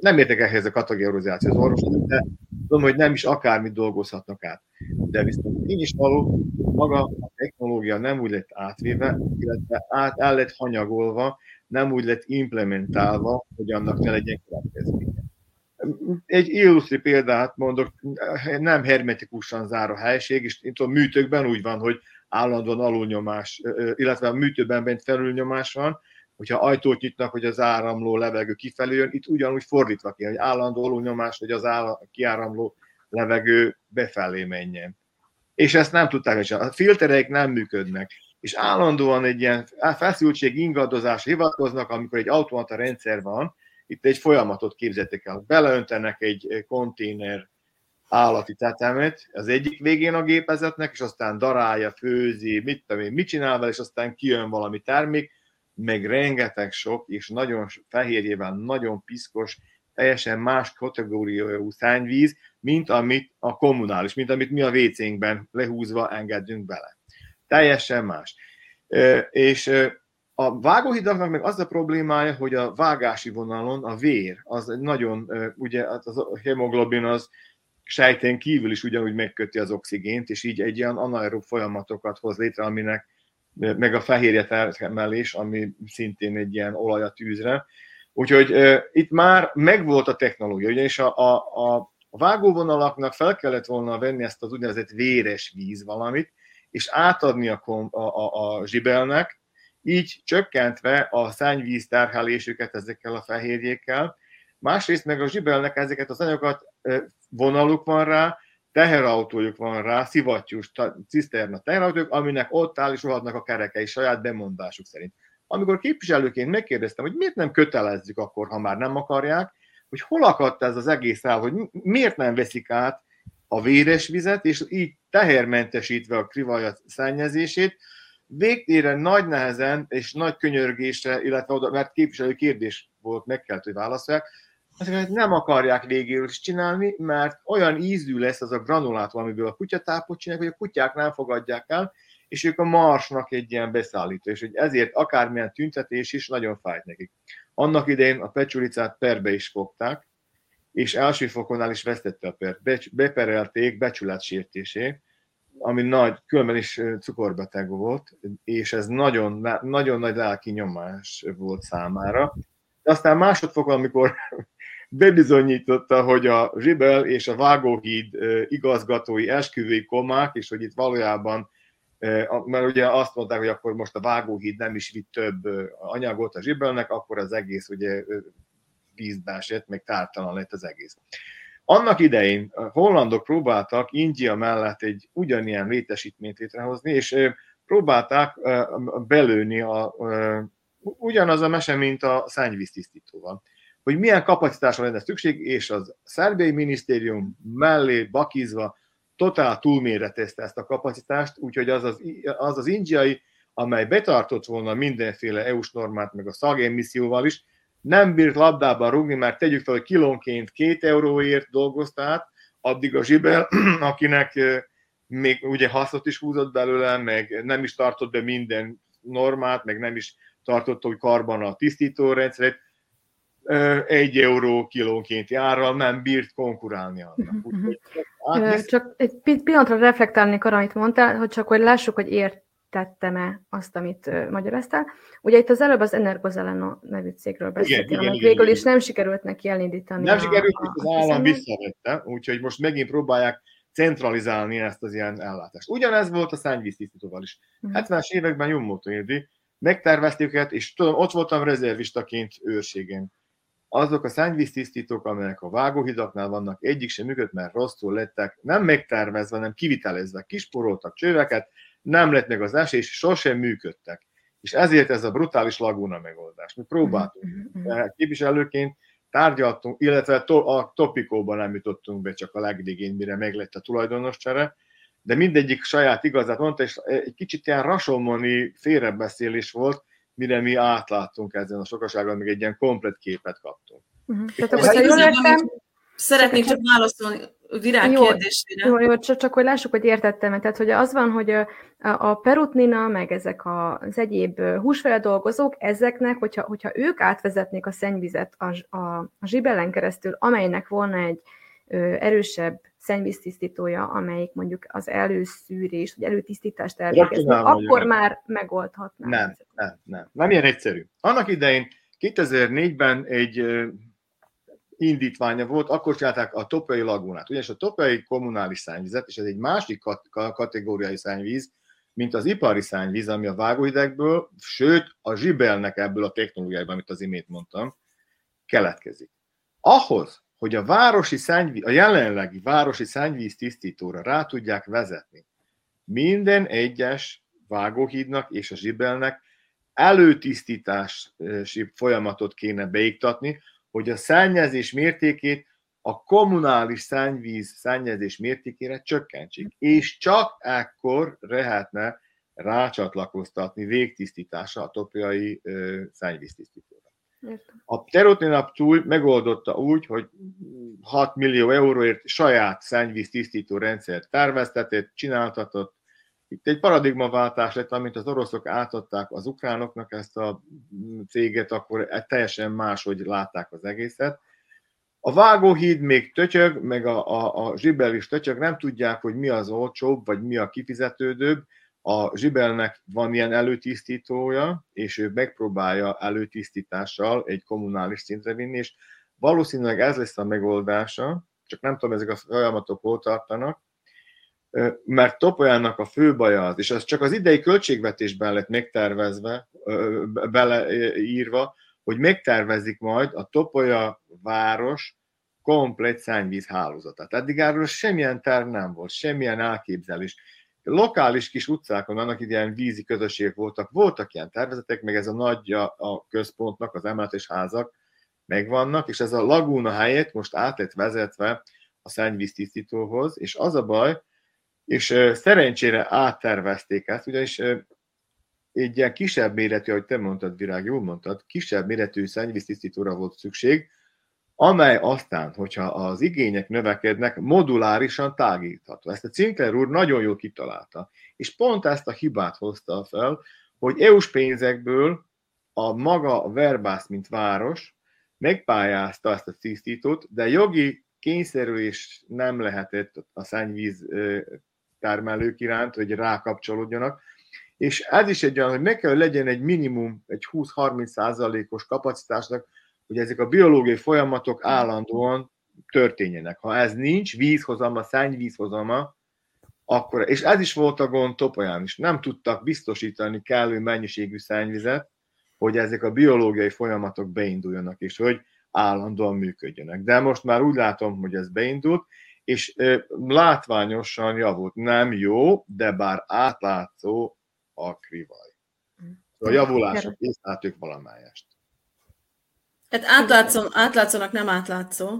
nem értek ehhez a kategorizáció az orvosok, de tudom, hogy nem is akármit dolgozhatnak át. De viszont így is való, maga a technológia nem úgy lett átvéve, illetve át, el lett hanyagolva, nem úgy lett implementálva, hogy annak ne legyen következménye. Egy illusztri példát mondok, nem hermetikusan zár a helység, és itt a műtőkben úgy van, hogy állandóan alulnyomás, illetve a műtőben bent felülnyomás van, hogyha ajtót nyitnak, hogy az áramló levegő kifelé jön, itt ugyanúgy fordítva ki, hogy állandó alulnyomás, hogy az áll, kiáramló levegő befelé menjen. És ezt nem tudták, hogy a filtereik nem működnek. És állandóan egy ilyen feszültség, ingadozás hivatkoznak, amikor egy automata rendszer van, itt egy folyamatot képzettek el, beleöntenek egy konténer állati tetemet az egyik végén a gépezetnek, és aztán darálja, főzi, mit tudom én, mit csinál vele, és aztán kijön valami termék, meg rengeteg sok, és nagyon fehérjében nagyon piszkos, teljesen más kategóriájú szennyvíz, mint amit a kommunális, mint amit mi a vécénkben lehúzva engedünk bele. Teljesen más. És a vágóhidaknak meg az a problémája, hogy a vágási vonalon a vér, az nagyon, ugye a hemoglobin az sejtén kívül is ugyanúgy megköti az oxigént, és így egy ilyen anaerob folyamatokat hoz létre, aminek meg a fehérje termelés, ami szintén egy ilyen olaj a tűzre. Úgyhogy e, itt már megvolt a technológia, ugyanis a, a, a vágóvonalaknak fel kellett volna venni ezt az úgynevezett véres víz valamit, és átadni a, a, a, a Zsibelnek, így csökkentve a szennyvíz terhelésüket ezekkel a fehérjékkel. Másrészt meg a Zsibelnek ezeket az anyagokat vonaluk van rá, teherautójuk van rá, szivattyús, ciszterna teherautójuk, aminek ott áll és rohadnak a kerekei saját bemondásuk szerint. Amikor képviselőként megkérdeztem, hogy miért nem kötelezzük akkor, ha már nem akarják, hogy hol akadt ez az egész áll, hogy miért nem veszik át a véres vizet, és így tehermentesítve a Krivaja szennyezését, végtére nagy nehezen és nagy könyörgésre, illetve oda, mert képviselő kérdés volt, meg kellett, hogy válaszolják, azért nem akarják végéről is csinálni, mert olyan ízű lesz az a granulát, amiből a kutyatápot csinálják, hogy a kutyák nem fogadják el, és ők a marsnak egy ilyen beszállító, és hogy ezért akármilyen tüntetés is nagyon fájt nekik. Annak idején a Pecsuricát perbe is fogták, és első fokonnál is vesztette a pert. Beperelték becsületsértésé, ami nagy, különben is cukorbeteg volt, és ez nagyon, nagyon nagy lelki nyomás volt számára. De aztán másodfokon, amikor bebizonyította, hogy a Zsibel és a vágóhíd igazgatói esküvői komák, és hogy itt valójában, mert ugye azt mondták, hogy akkor most a vágóhíd nem is vitt több anyagot a Zsibelnek, akkor az egész ugye vízbe esett, meg tártalan lett az egész. Annak idején a hollandok próbáltak India mellett egy ugyanilyen létesítményt létrehozni, és próbálták belőni a, ugyanaz a mese, mint a szennyvíztisztítóval. Hogy milyen kapacitásra lenne szükség, és az szerbiai minisztérium mellé bakizva totál túlméretezte ezt a kapacitást, úgyhogy az az, az az indiai, amely betartott volna mindenféle é u-s normát, meg a szagemisszióval is, nem bírt labdában rúgni, mert tegyük fel, hogy kilónként két euróért dolgoztát, addig a Zsibel, akinek még ugye hasznot is húzott belőle, meg nem is tartott be minden normát, meg nem is tartott, hogy karban a tisztítórendszeret, egy euró kilónkénti árral nem bírt konkurálni annak. Úgy, csak egy pillanatra reflektálnék arra, amit mondtál, hogy csak hogy lássuk, hogy ért, tettem-e azt, amit magyaráztál. Ugye itt az előbb az Energozeleno nevű cégről beszéltem, amit végül igen, is igen. nem sikerült neki elindítani. Nem a, sikerült, a, az állam visszavette, úgyhogy most megint próbálják centralizálni ezt az ilyen ellátást. Ugyanez volt a szányvíztisztítóval is. hetvenes években Jumbo-t érdi, megtervezték őket, és tudom, ott voltam rezervistaként őrségen. Azok a szányvíztisztítók, amelyek a vágóhidaknál vannak, egyik sem működött, mert rosszul lettek, nem megtervezve, nem kivitelezve, kisporoltak csöveket, nem lett meg az esés, és sosem működtek. És ezért ez a brutális lagúna megoldás. Mi próbáltunk. Képviselőként tárgyaltunk, illetve a topikóban nem jutottunk be, csak a legvégén, mire meglett a tulajdonos csere, de mindegyik saját igazát mondta, és egy kicsit ilyen rasomoni félrebeszélés volt, mire mi átláttunk ezen a sokaságon, még egy ilyen komplet képet kaptunk. Uh-huh. Tehát akkor jól értem. Szeretnék csak válaszolni Virág jó, kérdésére. Jó, jó, csak, csak hogy lássuk, hogy értettem. Tehát, hogy az van, hogy a Perutnina, meg ezek az egyéb húsfeldolgozók, ezeknek, hogyha, hogyha ők átvezetnék a szennyvizet a, a, a Zsibelen keresztül, amelynek volna egy ö, erősebb szennyvíztisztítója, amelyik mondjuk az előszűrés, vagy előtisztítást elvégezni, akkor már megoldhatná. Nem, nem, nem. Nem ilyen egyszerű. Annak idején kétezer-négyben egy indítványa volt, akkor csinálták a topolyai lagúnát. Ugyanis a topolyai kommunális szányvizet, és ez egy másik kat- kategóriai szányvíz, mint az ipari szányvíz, ami a vágóhidekből, sőt a Zsibelnek ebből a technológiájában, amit az imént mondtam, keletkezik. Ahhoz, hogy a, városi szányvíz, a jelenlegi városi szányvíz tisztítóra rá tudják vezetni, minden egyes vágóhídnak és a Zsibelnek előtisztítási folyamatot kéne beiktatni, hogy a szennyezés mértékét a kommunális szennyvíz szennyezés mértékére csökkentsék, és csak ekkor lehetne rácsatlakoztatni végtisztítása a topolyai szennyvíztisztítóra. A Perutninán túl megoldotta úgy, hogy hat millió euróért saját szennyvíztisztító rendszert terveztetett, csináltatott. Itt egy paradigmaváltás lett, amit az oroszok átadták az ukránoknak ezt a céget, akkor teljesen máshogy látták az egészet. A vágóhíd még tötyög, meg a, a, a Zsibel is tötyög, nem tudják, hogy mi az olcsóbb, vagy mi a kifizetődőbb. A Zsibelnek van ilyen előtisztítója, és ő megpróbálja előtisztítással egy kommunális szintre vinni, és valószínűleg ez lesz a megoldása, csak nem tudom, ezek a folyamatok hol tartanak, mert Topolyának a fő baja az, és az csak az idei költségvetésben lett megtervezve, beleírva, hogy megtervezik majd a Topolya város komplet szennyvíz hálózatát. Eddig erről semmilyen terv nem volt, semmilyen elképzelés. Lokális kis utcákon annak idején vízi közösségek voltak, voltak ilyen tervezetek, meg ez a nagyja a központnak, az emeletes házak megvannak, és ez a lagúna helyett most át lett vezetve a szennyvíztisztítóhoz, és az a baj, és szerencsére áttervezték ezt, ugyanis egy ilyen kisebb méretű, ahogy te mondtad, Virág, jól mondtad, kisebb méretű szennyvíztisztítóra volt szükség, amely aztán, hogyha az igények növekednek, modulárisan tágítható. Ezt a Sincler úr nagyon jól kitalálta, és pont ezt a hibát hozta fel, hogy é u-s pénzekből a maga a Verbász, mint város, megpályázta ezt a tisztítót, de jogi kényszerülés nem lehetett a szennyvíz termelők iránt, hogy rákapcsolódjanak, és ez is egy olyan, hogy meg kell, hogy legyen egy minimum, egy húsz-harminc százalékos kapacitásnak, hogy ezek a biológiai folyamatok állandóan történjenek. Ha ez nincs, vízhozama, szennyvízhozama, akkor, és ez is volt a gond Topolyán is, nem tudtak biztosítani kellő mennyiségű szennyvizet, hogy ezek a biológiai folyamatok beinduljanak, és hogy állandóan működjenek. De most már úgy látom, hogy ez beindult, és látványosan javult. Nem jó, de bár átlátszó a Krivaja. A javulások észleltük valamályást. Hát átlátszom, átlátszónak nem átlátszó.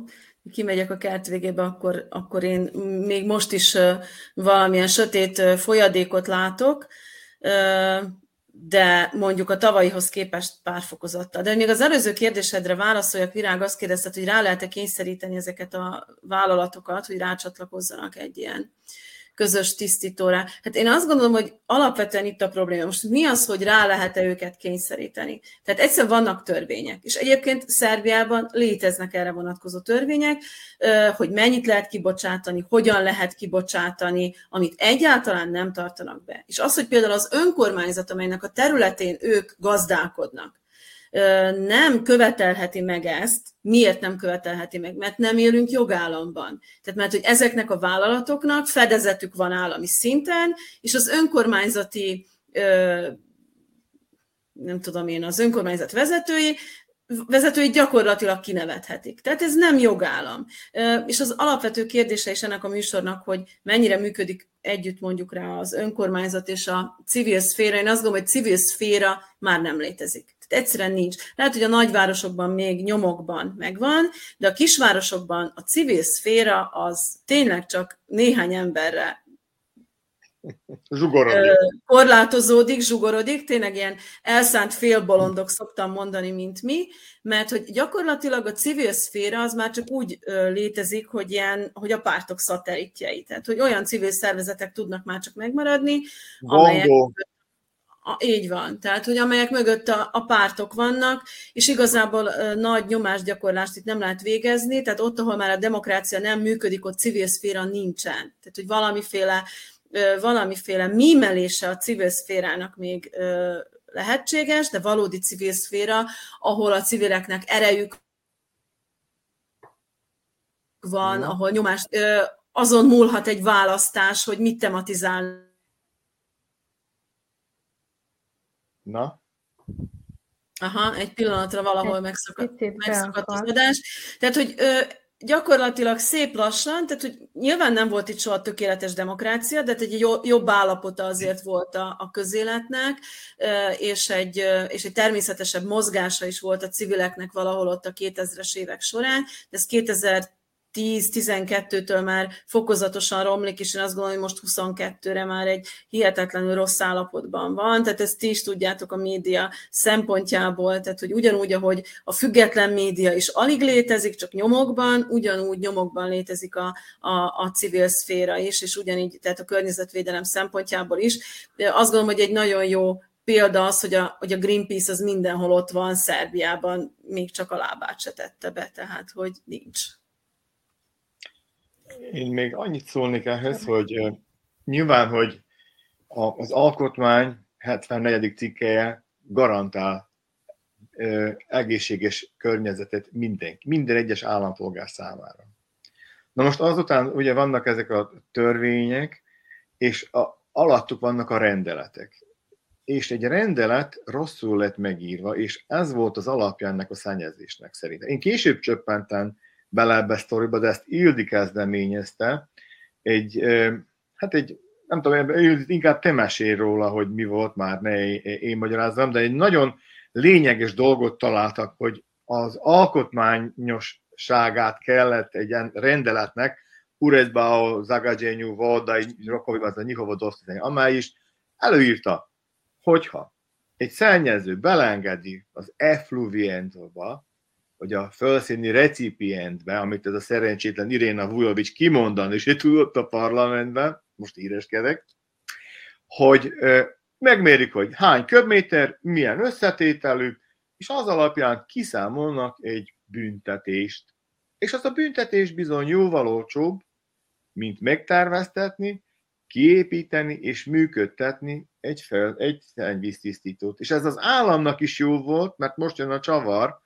Kimegyek a kert végébe, akkor, akkor én még most is valamilyen sötét folyadékot látok, de mondjuk a tavalyihoz képest pár fokozattal. De még az előző kérdésedre válaszoljak, Virág azt kérdezte, hogy rá lehet-e kényszeríteni ezeket a vállalatokat, hogy rácsatlakozzanak egy ilyen közös tisztítóra. Hát én azt gondolom, hogy alapvetően itt a probléma. Most mi az, hogy rá lehet-e őket kényszeríteni? Tehát egyszerűen vannak törvények, és egyébként Szerbiában léteznek erre vonatkozó törvények, hogy mennyit lehet kibocsátani, hogyan lehet kibocsátani, amit egyáltalán nem tartanak be. És az, hogy például az önkormányzat, amelynek a területén ők gazdálkodnak, nem követelheti meg ezt. Miért nem követelheti meg? Mert nem élünk jogállamban. Tehát mert, hogy ezeknek a vállalatoknak fedezetük van állami szinten, és az önkormányzati, nem tudom én, az önkormányzat vezetői, vezetői gyakorlatilag kinevethetik. Tehát ez nem jogállam. És az alapvető kérdése is ennek a műsornak, hogy mennyire működik együtt mondjuk rá az önkormányzat és a civil szféra. Én azt gondolom, hogy civil szféra már nem létezik. Tehát egyszerűen nincs. Lehet, hogy a nagyvárosokban még nyomokban megvan, de a kisvárosokban a civil szféra az tényleg csak néhány emberre zsugorodik. Korlátozódik, zsugorodik, tényleg ilyen elszánt félbolondok szoktam mondani, mint mi, mert hogy gyakorlatilag a civil szféra az már csak úgy létezik, hogy, ilyen, hogy a pártok szatelitjei. Tehát, hogy olyan civil szervezetek tudnak már csak megmaradni, amelyek... A, így van. Tehát, hogy amelyek mögött a, a pártok vannak, és igazából ö, nagy nyomásgyakorlást itt nem lehet végezni, tehát ott, ahol már a demokrácia nem működik, ott civil szféra nincsen. Tehát, hogy valamiféle, ö, valamiféle mímelése a civil szférának még ö, lehetséges, de valódi civil szféra, ahol a civileknek erejük van, ahol nyomás, ö, azon múlhat egy választás, hogy mit tematizál. Na? Aha, egy pillanatra valahol megszakadt az adás. Tehát, hogy ö, gyakorlatilag szép lassan, tehát, hogy nyilván nem volt itt soha tökéletes demokrácia, de egy jobb állapota azért volt a, a közéletnek, ö, és, egy, ö, és egy természetesebb mozgása is volt a civileknek valahol ott a kétezres évek során, de ez kétezer-tíz-tizenkettőtől már fokozatosan romlik, és én azt gondolom, hogy most huszonkettőre már egy hihetetlenül rossz állapotban van, tehát ezt ti is tudjátok a média szempontjából, tehát hogy ugyanúgy, ahogy a független média is alig létezik, csak nyomokban, ugyanúgy nyomokban létezik a, a, a civil szféra is, és ugyanígy, tehát a környezetvédelem szempontjából is. Azt gondolom, hogy egy nagyon jó példa az, hogy a, hogy a Greenpeace az mindenhol ott van, Szerbiában még csak a lábát se tette be, tehát hogy nincs. Én még annyit szólnék ehhez, hogy uh, nyilván, hogy a, az alkotmány hetvennegyedik cikkelye garantál uh, egészséges környezetet mindenki, minden egyes állampolgár számára. Na most azután ugye vannak ezek a törvények, és a, alattuk vannak a rendeletek. És egy rendelet rosszul lett megírva, és ez volt az alapja ennek a szennyezésnek szerintem. Én később csöppentem bele ebbe a sztoriba, de ezt Ildi kezdeményezte. Egy, hát egy, nem tudom, inkább te mesél róla, hogy mi volt már, ne én magyarázzam, de egy nagyon lényeges dolgot találtak, hogy az alkotmányosságát kellett egy rendeletnek, uredba o zagađenju voda i rokovima njihovo dostizanje, amely is előírta, hogyha egy szennyező belengedi az effluvientba, hogy a felszíni recipientbe, amit ez a szerencsétlen Irena Vujović kimondani, és ő tudott a parlamentben, most íreskedek, hogy megmérik, hogy hány köbméter, milyen összetételű, és az alapján kiszámolnak egy büntetést. És az a büntetés bizony jóval olcsóbb, mint megterveztetni, kiépíteni és működtetni egy, fel, egy szennyvíztisztítót. És ez az államnak is jó volt, mert most jön a csavar,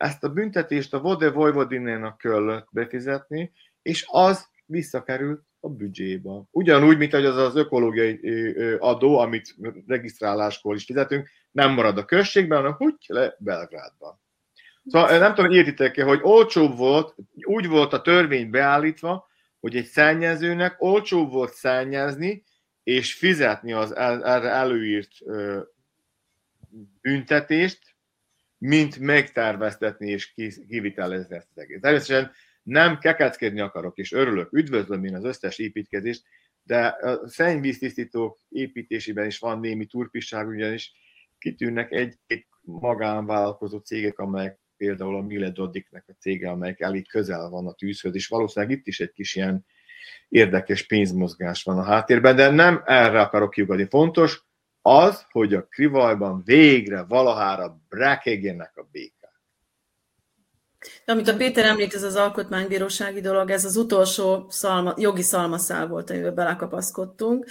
ezt a büntetést a Vode Vojvodinénak kellett befizetni, és az visszakerült a büdzsébe. Ugyanúgy, mint az az ökológiai adó, amit regisztráláskor is fizetünk, nem marad a községben, hanem úgy le Belgrádban. Szóval nem tudom, értitek-e, hogy olcsóbb volt, úgy volt a törvény beállítva, hogy egy szennyezőnek olcsóbb volt szennyezni, és fizetni az erre előírt büntetést, mint megterveztetni és kivitelezni ezt az egész. Természetesen nem kekeckedni akarok, és örülök, üdvözlöm én az összes építkezést, de a szennyvíztisztítók építésében is van némi turpisság, ugyanis kitűnnek egy-két magánvállalkozó cégek, amelyek például a Mile Dodiknek a cége, amelyek elég közel van a tűzhöz, és valószínűleg itt is egy kis ilyen érdekes pénzmozgás van a háttérben, de nem erre akarok kiugadni. Fontos az, hogy a Krivajban végre valahára rákegérnek a békét. De amit a Péter említ, ez az alkotmánybírósági dolog, ez az utolsó szalma, jogi szalmaszál volt, amiben belákapaszkodtunk,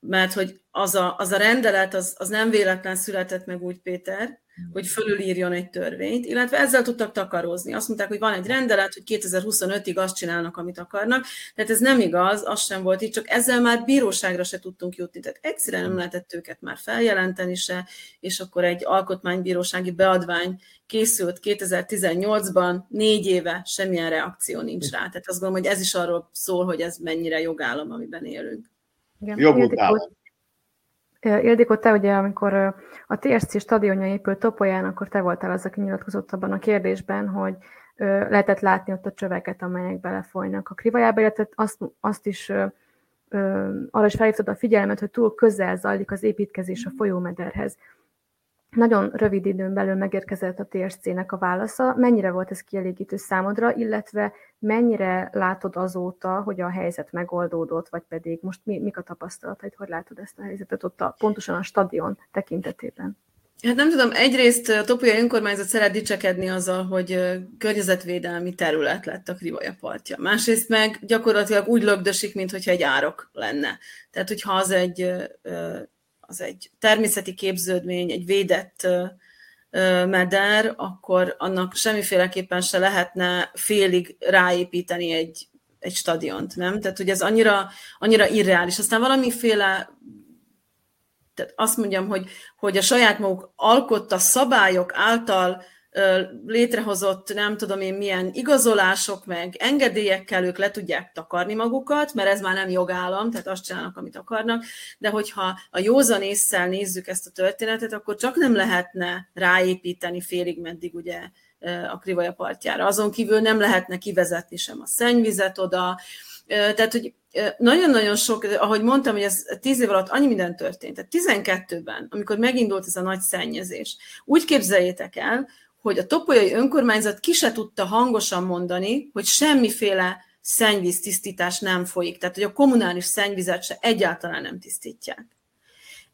mert hogy az a, az a rendelet, az, az nem véletlen született meg úgy, Péter, hogy fölülírjon egy törvényt, illetve ezzel tudtak takarózni. Azt mondták, hogy van egy rendelet, hogy kétezer-huszonötig azt csinálnak, amit akarnak, tehát ez nem igaz, az sem volt így, csak ezzel már bíróságra se tudtunk jutni, tehát egyszerűen nem lehetett őket már feljelenteni se, és akkor egy alkotmánybírósági beadvány készült kétezer-tizennyolcban, négy éve semmilyen reakció nincs rá. Tehát azt gondolom, hogy ez is arról szól, hogy ez mennyire jogállam, amiben élünk. Igen. Jogállam. Ildikó, te ugye, amikor a té es cé stadionja épült Topolyán, akkor te voltál az, aki nyilatkozott abban a kérdésben, hogy lehetett látni ott a csöveket, amelyek belefolynak a Krivajába, illetve azt, azt is, arra is felhívtad a figyelmet, hogy túl közel zajlik az építkezés a folyómederhez. Nagyon rövid időn belül megérkezett a té es cének a válasza. Mennyire volt ez kielégítő számodra, illetve mennyire látod azóta, hogy a helyzet megoldódott, vagy pedig most mi, mik a tapasztalataid, hogy látod ezt a helyzetet ott a, pontosan a stadion tekintetében? Hát nem tudom, egyrészt a Topolyai önkormányzat szeret dicsekedni azzal, hogy környezetvédelmi terület lett a Krivaja partja. Másrészt meg gyakorlatilag úgy lögdösik, mintha egy árok lenne. Tehát, hogyha az egy... az egy természeti képződmény, egy védett meder, akkor annak semmiféleképpen se lehetne félig ráépíteni egy, egy stadiont, nem? Tehát, hogy ez annyira, annyira irreális. Aztán valamiféle, tehát azt mondjam, hogy, hogy a saját maguk alkotta szabályok által létrehozott, nem tudom én milyen igazolások, meg engedélyekkel ők le tudják takarni magukat, mert ez már nem jogállam, tehát azt csinálnak, amit akarnak, de hogyha a józan ésszel nézzük ezt a történetet, akkor csak nem lehetne ráépíteni félig meddig ugye a Krivaja partjára. Azon kívül nem lehetne kivezetni sem a szennyvizet oda, tehát, hogy nagyon-nagyon sok, ahogy mondtam, hogy ez tíz év alatt annyi minden történt. Tehát tizenkettőben, amikor megindult ez a nagy szennyezés, úgy képzeljétek el, hogy a topolyai önkormányzat ki se tudta hangosan mondani, hogy semmiféle szennyvíztisztítás nem folyik. Tehát, hogy a kommunális szennyvizet se egyáltalán nem tisztítják.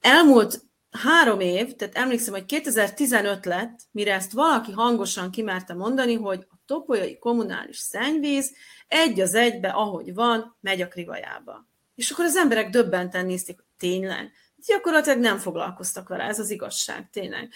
Elmúlt három év, tehát emlékszem, hogy kétezer-tizenöt lett, mire ezt valaki hangosan kimerte mondani, hogy a topolyai kommunális szennyvíz egy az egybe, ahogy van, megy a Krivajába. És akkor az emberek döbbenten nézték, hogy tényleg. Gyakorlatilag nem foglalkoztak vele, ez az igazság, tényleg.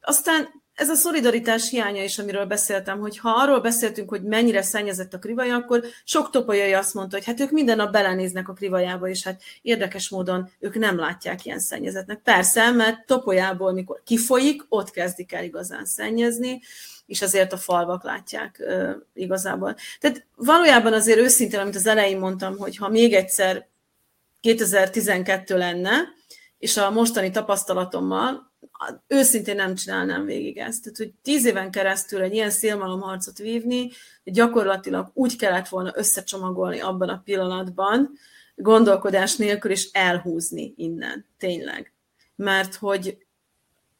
Aztán ez a szolidaritás hiánya is, amiről beszéltem, hogy ha arról beszéltünk, hogy mennyire szennyezett a Krivaja, akkor sok topolyai azt mondta, hogy hát ők minden nap belenéznek a Krivajába, és hát érdekes módon ők nem látják ilyen szennyezetnek. Persze, mert Topolyából, mikor kifolyik, ott kezdik el igazán szennyezni, és azért a falvak látják euh, igazából. Tehát valójában azért őszintén, amit az elején mondtam, hogy ha még egyszer kétezer-tizenkettő lenne, és a mostani tapasztalatommal, őszintén nem csinálnám végig ezt. Tehát, hogy tíz éven keresztül egy ilyen szélmalomharcot vívni, gyakorlatilag úgy kellett volna összecsomagolni abban a pillanatban, gondolkodás nélkül is elhúzni innen, tényleg. Mert hogy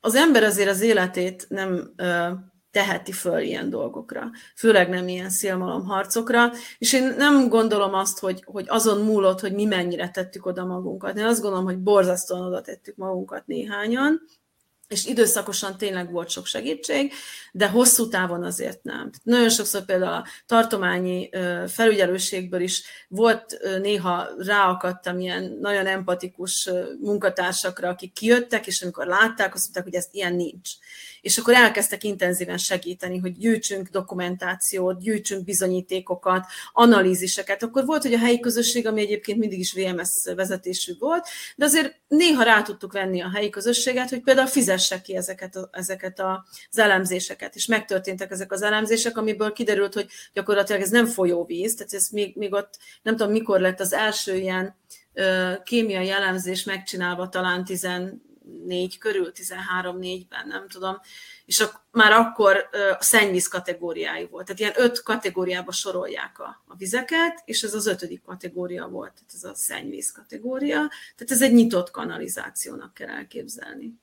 az ember azért az életét nem ö, teheti föl ilyen dolgokra, főleg nem ilyen szélmalomharcokra, és én nem gondolom azt, hogy, hogy azon múlott, hogy mi mennyire tettük oda magunkat. Én azt gondolom, hogy borzasztóan oda tettük magunkat néhányan, és időszakosan tényleg volt sok segítség, de hosszú távon azért nem. Nagyon sokszor például a tartományi felügyelőségből is volt, néha ráakadtam ilyen nagyon empatikus munkatársakra, akik kijöttek, és amikor látták, azt mondták, hogy ez ilyen nincs. És akkor elkezdtek intenzíven segíteni, hogy gyűjtsünk dokumentációt, gyűjtsünk bizonyítékokat, analíziseket. Akkor volt, hogy a helyi közösség, ami egyébként mindig is vé em es vezetésű volt, de azért néha rá tudtuk venni a helyi közösséget, hogy például fizesse ki ezeket, a, ezeket az elemzéseket. És megtörténtek ezek az elemzések, amiből kiderült, hogy gyakorlatilag ez nem folyóvíz, tehát ez még, még ott nem tudom mikor lett az első ilyen ö, kémiai elemzés megcsinálva, talán tizen négy körül, tizenhárom-négyben, nem tudom, és ak- már akkor uh, a szennyvíz kategóriái volt. Tehát ilyen öt kategóriába sorolják a, a vizeket, és ez az ötödik kategória volt, tehát ez a szennyvíz kategória. Tehát ez egy nyitott kanalizációnak kell elképzelni.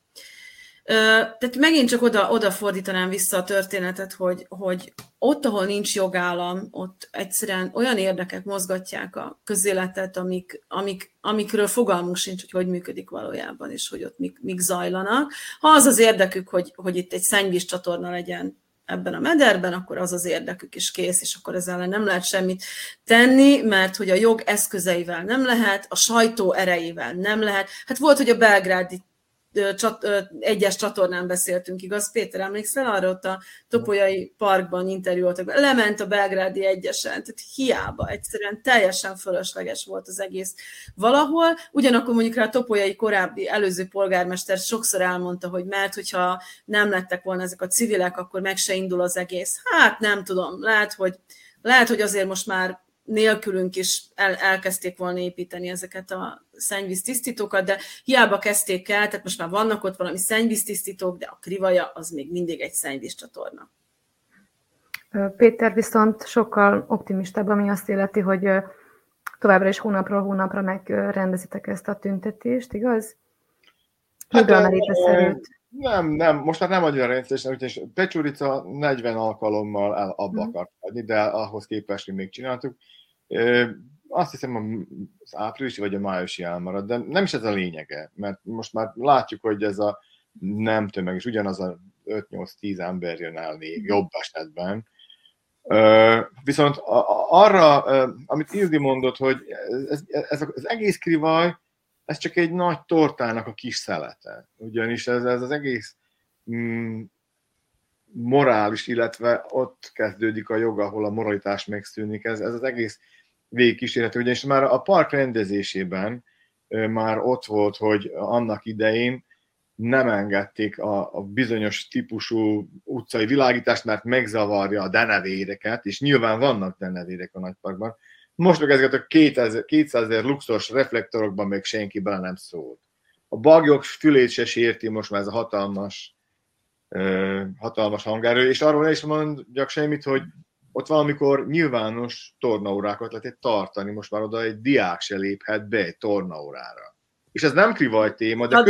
Tehát megint csak oda, oda fordítanám vissza a történetet, hogy, hogy ott, ahol nincs jogállam, ott egyszerűen olyan érdekek mozgatják a közéletet, amik, amik, amikről fogalmunk sincs, hogy hogy működik valójában, és hogy ott mik, mik zajlanak. Ha az az érdekük, hogy, hogy itt egy szennyvíz csatorna legyen ebben a mederben, akkor az az érdekük is kész, és akkor ezzel nem lehet semmit tenni, mert hogy a jog eszközeivel nem lehet, a sajtó erejével nem lehet. Hát volt, hogy a belgrádi Csat, egyes csatornán beszéltünk, igaz? Péter, emlékszel arra, ott a Topolyai Parkban interjúoltak, lement a belgrádi egyesen, tehát hiába, egyszerűen teljesen fölösleges volt az egész valahol. Ugyanakkor mondjuk rá a topolyai korábbi előző polgármester sokszor elmondta, hogy mert hogyha nem lettek volna ezek a civilek, akkor meg se indul az egész. Hát nem tudom, lehet, hogy, lehet, hogy azért most már nélkülünk is el, elkezdték volna építeni ezeket a szennyvíztisztítókat, de hiába kezdték el, tehát most már vannak ott valami szennyvíztisztítók, de a Krivaja az még mindig egy szennyvízcsatorna. Péter viszont sokkal optimistább, ami azt illeti, hogy továbbra is hónapról hónapra megrendezitek ezt a tüntetést, igaz? Miből hát, merítes előtt? Nem, nem, most már nem annyira rendszeresen, úgyis Pecsurica negyven alkalommal el, abba mm. akart adni, de ahhoz képest, hogy még csináltuk. Azt hiszem, az áprilisi vagy a májusi elmarad, de nem is ez a lényege, mert most már látjuk, hogy ez a nem tömeg, és ugyanaz a öt-nyolc-tíz ember jön el még jobb esetben. Viszont arra, amit Ildi mondott, hogy ez, ez az egész Krivaj, ez csak egy nagy tortának a kis szelete. Ugyanis ez, ez az egész mm, morális, illetve ott kezdődik a jog, ahol a moralitás megszűnik. Ez, ez az egész végigkísérhető. Ugyanis már a park rendezésében ö, már ott volt, hogy annak idején nem engedték a, a bizonyos típusú utcai világítást, mert megzavarja a denevéreket, és nyilván vannak denevérek a nagyparkban. Most meg ezeket a kétezer luxos reflektorokban még senki bele nem szólt. A baglyok fülét se sérti most már ez a hatalmas, ö, hatalmas hangerő, és arról is mondjak semmit, hogy ott valamikor nyilvános tornaórákat lehetett tartani, most már oda egy diák se léphet be egy tornaórára. És ez nem Krivaj téma, de...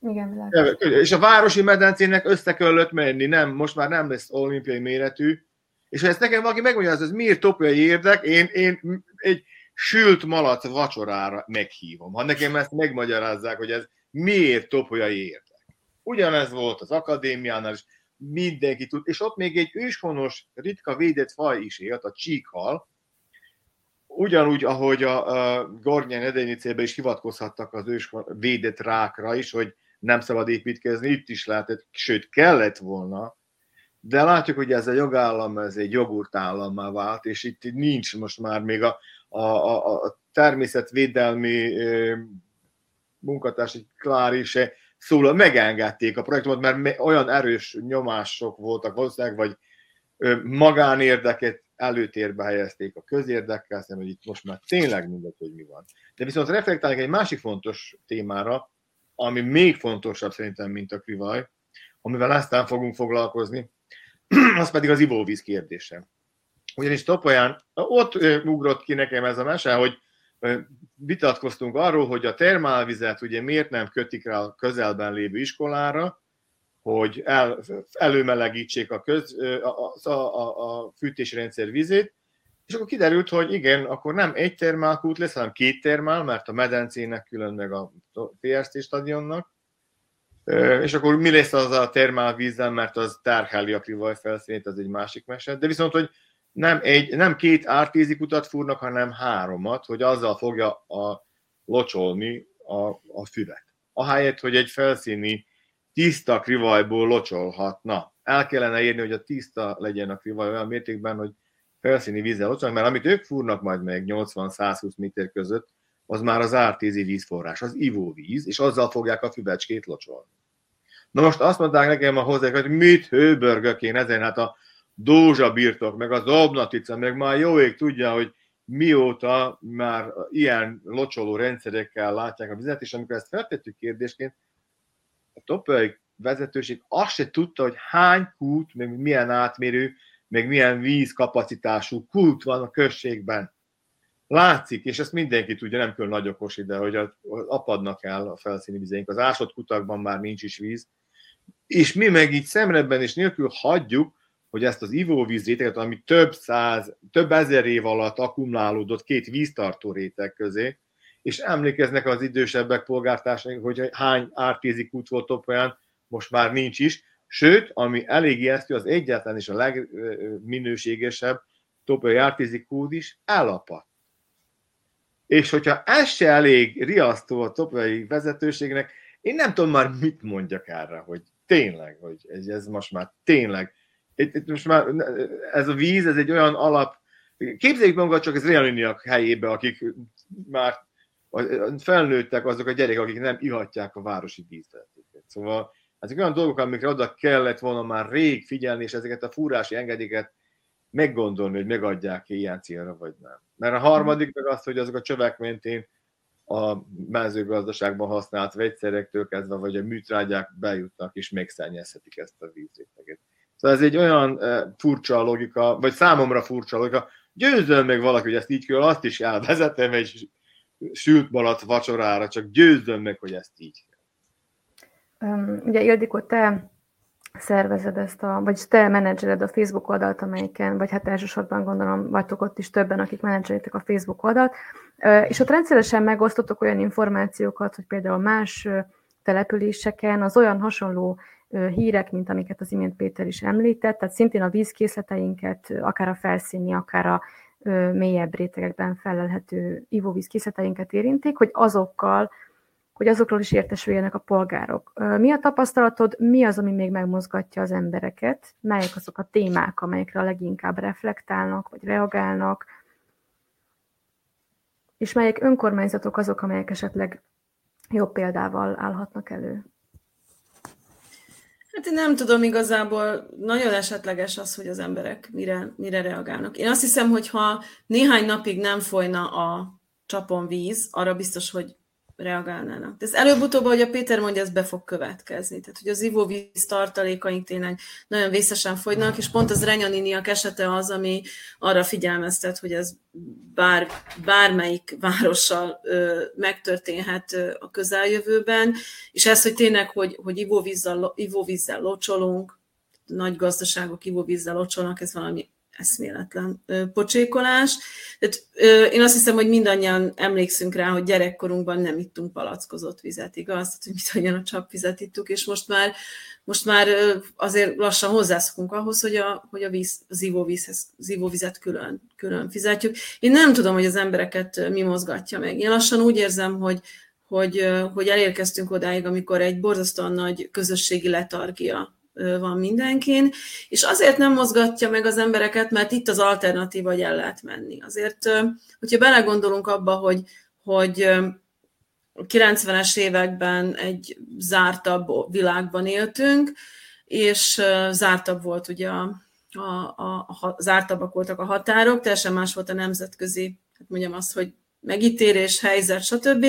Igen, és a városi medencének össze kellett menni, nem, most már nem lesz olimpiai méretű. És ha ezt nekem valaki megmondja, az miért topolyai érdek, én, én egy sült malac vacsorára meghívom. Ha nekem ezt megmagyarázzák, hogy ez miért topolyai érdek. Ugyanez volt az akadémiánál is, mindenki tud. És ott még egy őshonos, ritka védett faj is élt, a csíkhal. Ugyanúgy, ahogy a, a Gornyán Edenicében is hivatkozhattak az őshon védett rákra is, hogy nem szabad építkezni, itt is lehetett, sőt kellett volna. De látjuk, hogy ez a jogállam, ez egy jogurtállammá vált, és itt nincs most már még a, a, a, a természetvédelmi e, munkatárs, Klári se szólal, megengedték a projektumot, mert olyan erős nyomások voltak valószínűleg, vagy e, magánérdeket előtérbe helyezték a közérdekkel, aztán, hogy itt most már tényleg mindegy, hogy mi van. De viszont reflektálják egy másik fontos témára, ami még fontosabb szerintem, mint a Krivaj, amivel aztán fogunk foglalkozni, az pedig az ivóvíz kérdése. Ugyanis Topolyán ott ugrott ki nekem ez a mese, hogy vitatkoztunk arról, hogy a termálvizet ugye miért nem kötik rá a közelben lévő iskolára, hogy el, előmelegítsék a, köz, a, a, a fűtésrendszer vizét, és akkor kiderült, hogy igen, akkor nem egy termálkút lesz, hanem két termál, mert a medencének külön meg a té es cé stadionnak, és akkor mi lesz az a termálvízzel, mert az tárheli a Krivaj felszínét, az egy másik mese. De viszont, hogy nem, egy, nem két ártézi kutat fúrnak, hanem háromat, hogy azzal fogja a locsolni a, a füvet. Ahelyett, hogy egy felszíni tiszta Krivajból locsolhatna. El kellene érni, hogy a tiszta legyen a Krivaj olyan mértékben, hogy felszíni vízzel locsolnak, mert amit ők fúrnak majd meg nyolcvan-százhúsz méter között, az már az ártézi vízforrás, az ivóvíz, és azzal fogják a füvecskét locsolni. Na most azt mondták nekem a hozzá, hogy mit hőbörgök én ezen, hát a Dózsa birtok, meg az Obnatica, meg már jó ég tudja, hogy mióta már ilyen locsoló rendszerekkel látják a vizet, és amikor ezt feltettük kérdésként, a topolyai vezetőség azt se tudta, hogy hány kút, meg milyen átmérő, meg milyen vízkapacitású kút van a községben. látszik, és ezt mindenki tudja, nem kell nagy okos ide, hogy apadnak el a felszíni vizeink, az ásott kutakban már nincs is víz, és mi meg így szemrebben és nélkül hagyjuk, hogy ezt az ivóvíz réteget, ami több száz, több ezer év alatt akkumulálódott két víztartó réteg közé, és emlékeznek az idősebbek polgártársaink, hogy hány ártézi kút volt Topolyán, most már nincs is, sőt, ami elég ijesztő, az egyáltalán is a legminőségesebb topolyai ártézi kút is elapadt. És hogyha ez se elég riasztó a topolyai vezetőségnek, én nem tudom már mit mondjak erre, hogy tényleg, hogy ez most már tényleg, itt, itt most már ez a víz, ez egy olyan alap, képzeljük magunkat csak az réniniak helyébe, akik már felnőttek, azok a gyerekek, akik nem ihatják a városi vízvezetéket. Szóval ezek olyan dolgok, amikre oda kellett volna már rég figyelni, és ezeket a fúrási engedélyeket meggondolni, hogy megadják ilyen célra, vagy nem. Mert a harmadik meg az, hogy azok a csövek mentén a mezőgazdaságban használt vegyszerektől kezdve, vagy a műtrágyák bejutnak, és megszennyezhetik ezt a vízréteget. Szóval ez egy olyan furcsa logika, vagy számomra furcsa logika, győzzön meg valaki, hogy ezt így kell, azt is elvezetem egy sült malac vacsorára, csak győzzön meg, hogy ezt így kell. Ugye Ildikó, te szervezed ezt, a, vagy te menedzseled a Facebook oldalt, amelyiken, vagy hát elsősorban gondolom vagytok ott is többen, akik menedzselitek a Facebook oldalt, és ott rendszeresen megosztottok olyan információkat, hogy például más településeken az olyan hasonló hírek, mint amiket az imént Péter is említett, tehát szintén a vízkészleteinket, akár a felszíni, akár a mélyebb rétegekben felelhető ivóvízkészleteinket érintik, hogy azokkal, hogy azokról is értesüljenek a polgárok. Mi a tapasztalatod, mi az, ami még megmozgatja az embereket, melyek azok a témák, amelyekre a leginkább reflektálnak, vagy reagálnak, és melyek önkormányzatok azok, amelyek esetleg jobb példával állhatnak elő? Hát én nem tudom igazából, nagyon esetleges az, hogy az emberek mire, mire reagálnak. Én azt hiszem, hogy ha néhány napig nem folyna a csapon víz, arra biztos, hogy reagálnának. De ez előbb-utóbb, ahogy a Péter mondja, ez be fog következni. Tehát, hogy az ivóvíz tartalékaink tényleg nagyon vészesen fogynak, és pont az renyaniniak esete az, ami arra figyelmeztet, hogy ez bár, bármelyik várossal ö, megtörténhet ö, a közeljövőben, és ez, hogy tényleg, hogy, hogy ivóvízzel, ivóvízzel locsolunk, nagy gazdaságok ivóvízzel locsolnak, ez valami eszméletlen pocsékolás. Tehát, ö, én azt hiszem, hogy mindannyian emlékszünk rá, hogy gyerekkorunkban nem ittunk palackozott vizet, igaz? Tehát, hogy mindannyian a csapvizet ittuk, és most már, most már ö, azért lassan hozzászokunk ahhoz, hogy a, hogy a víz, az ivóvízhez, az ivóvizet külön, külön fizetjük. Én nem tudom, hogy az embereket mi mozgatja meg. Én lassan úgy érzem, hogy, hogy, hogy elérkeztünk odáig, amikor egy borzasztóan nagy közösségi letargia van mindenkin, és azért nem mozgatja meg az embereket, mert itt az alternatíva, hogy el lehet menni. Azért, hogyha belegondolunk abba, hogy, hogy a kilencvenes években egy zártabb világban éltünk, és zártabb volt ugye a, a, a, a zártabbak voltak a határok, teljesen más volt a nemzetközi, hát mondjam azt, hogy megítélés, helyzet, stb.,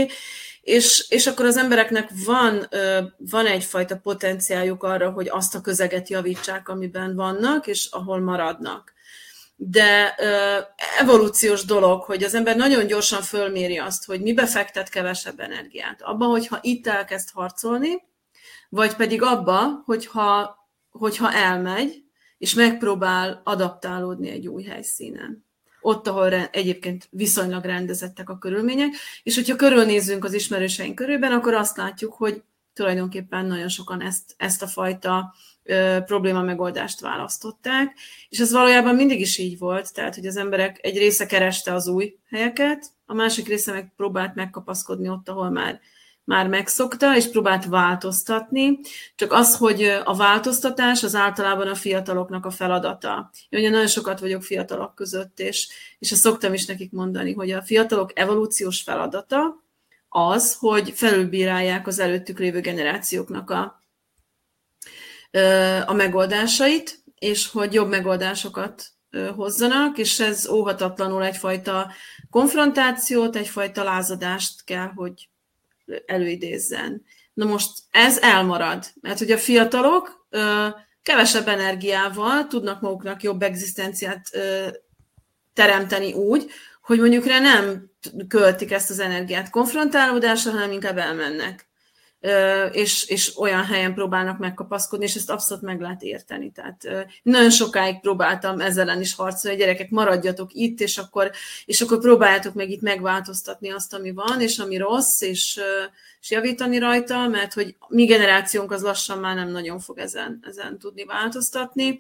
És, és akkor az embereknek van, van egyfajta potenciáljuk arra, hogy azt a közeget javítsák, amiben vannak, és ahol maradnak. De evolúciós dolog, hogy az ember nagyon gyorsan fölméri azt, hogy mi befektet kevesebb energiát. Abba, hogyha itt elkezd harcolni, vagy pedig abba, hogyha, hogyha elmegy, és megpróbál adaptálódni egy új helyszínen. Ott, ahol egyébként viszonylag rendezettek a körülmények, és hogyha körülnézzünk az ismerőseink körében, akkor azt látjuk, hogy tulajdonképpen nagyon sokan ezt, ezt a fajta ö, probléma megoldást választották, és ez valójában mindig is így volt, tehát, hogy az emberek egy része kereste az új helyeket, a másik része meg próbált megkapaszkodni ott, ahol már, már megszokta, és próbált változtatni, csak az, hogy a változtatás az általában a fiataloknak a feladata. Én ugye nagyon sokat vagyok fiatalok között, és, és ezt szoktam is nekik mondani, hogy a fiatalok evolúciós feladata az, hogy felülbírálják az előttük lévő generációknak a, a megoldásait, és hogy jobb megoldásokat hozzanak, és ez óhatatlanul egyfajta konfrontációt, egyfajta lázadást kell, hogy előidézzen. Na most ez elmarad, mert hogy a fiatalok ö, kevesebb energiával tudnak maguknak jobb egzisztenciát ö, teremteni úgy, hogy mondjuk rá nem költik ezt az energiát konfrontálódásra, hanem inkább elmennek. És, és olyan helyen próbálnak megkapaszkodni, és ezt abszolút meg lehet érteni. Tehát nagyon sokáig próbáltam ezzel ellen is harcolni, hogy gyerekek, maradjatok itt, és akkor, és akkor próbáljátok meg itt megváltoztatni azt, ami van, és ami rossz, és, és javítani rajta, mert hogy mi generációnk az lassan már nem nagyon fog ezen, ezen tudni változtatni.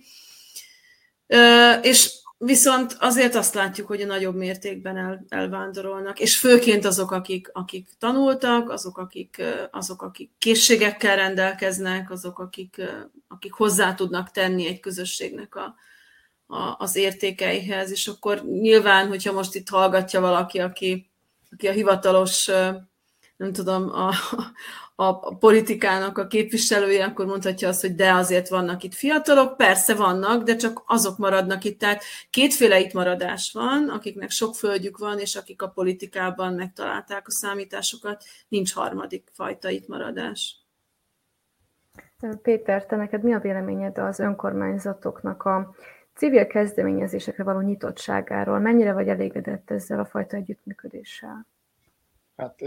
És viszont azért azt látjuk, hogy a nagyobb mértékben el, elvándorolnak, és főként azok, akik, akik tanultak, azok akik, azok, akik készségekkel rendelkeznek, azok, akik, akik hozzá tudnak tenni egy közösségnek a, a, az értékeihez. És akkor nyilván, hogyha most itt hallgatja valaki, aki, aki a hivatalos, nem tudom, a, a politikának a képviselője, akkor mondhatja azt, hogy de azért vannak itt fiatalok, persze vannak, de csak azok maradnak itt. Tehát kétféle itt maradás van, akiknek sok földjük van, és akik a politikában megtalálták a számításokat, nincs harmadik fajta itt maradás. Péter, te neked mi a véleményed az önkormányzatoknak a civil kezdeményezésekre való nyitottságáról? Mennyire vagy elégedett ezzel a fajta együttműködéssel? Hát...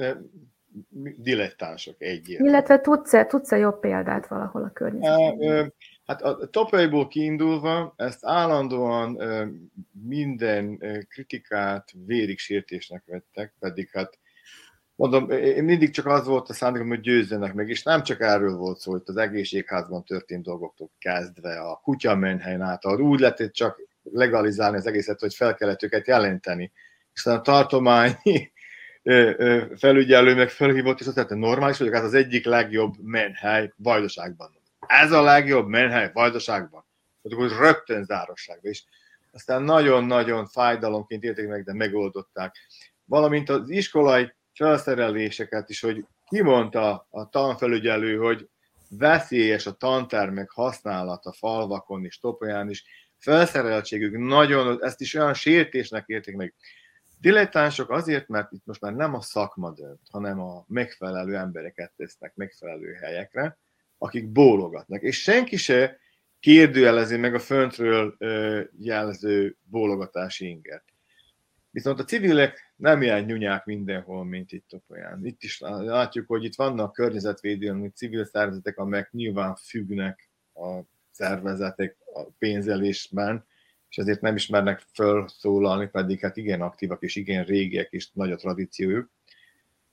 dilettánsok egyértelműen. Illetve tudsz-e, tudsz-e jobb példát valahol a környezetben? Hát a Topolyából kiindulva, ezt állandóan minden kritikát vérig sértésnek vettek, pedig hát mondom, én mindig csak az volt a szándékom, hogy győzzenek meg, és nem csak erről volt szó, hogy az egészségházban történt dolgoktól kezdve, a kutyamenhelyen át, a úgy lehetett csak legalizálni az egészet, hogy fel kellett őket jelenteni. És a tartományi felügyelő meg felhívott, és azt mondta, normális vagyok, ez az egyik legjobb menhely Vajdaságban. Ez a legjobb menhely Vajdaságban. Akkor rögtön zárosságban is. Aztán nagyon-nagyon fájdalomként érték meg, de megoldották. Valamint az iskolai felszereléseket is, hogy kimondta a tanfelügyelő, hogy veszélyes a tantermek használata falvakon és Topolyán is. Felszereltségük nagyon, ezt is olyan sértésnek érték meg. Dilettánsok azért, mert itt most már nem a szakma dönt, hanem a megfelelő embereket tesznek megfelelő helyekre, akik bólogatnak. És senki se kérdőjelezi meg a föntről jelző bólogatási ingert. Viszont a civilek nem ilyen nyúnyák mindenhol, mint itt Topolyán. Itt is látjuk, hogy itt vannak környezetvédelmi civil szervezetek, amelyek nyilván függnek a szervezetek a pénzelésben, és ezért nem ismernek felszólalni, pedig hát igen aktívak, és igen régiek, és nagy a tradíciójuk.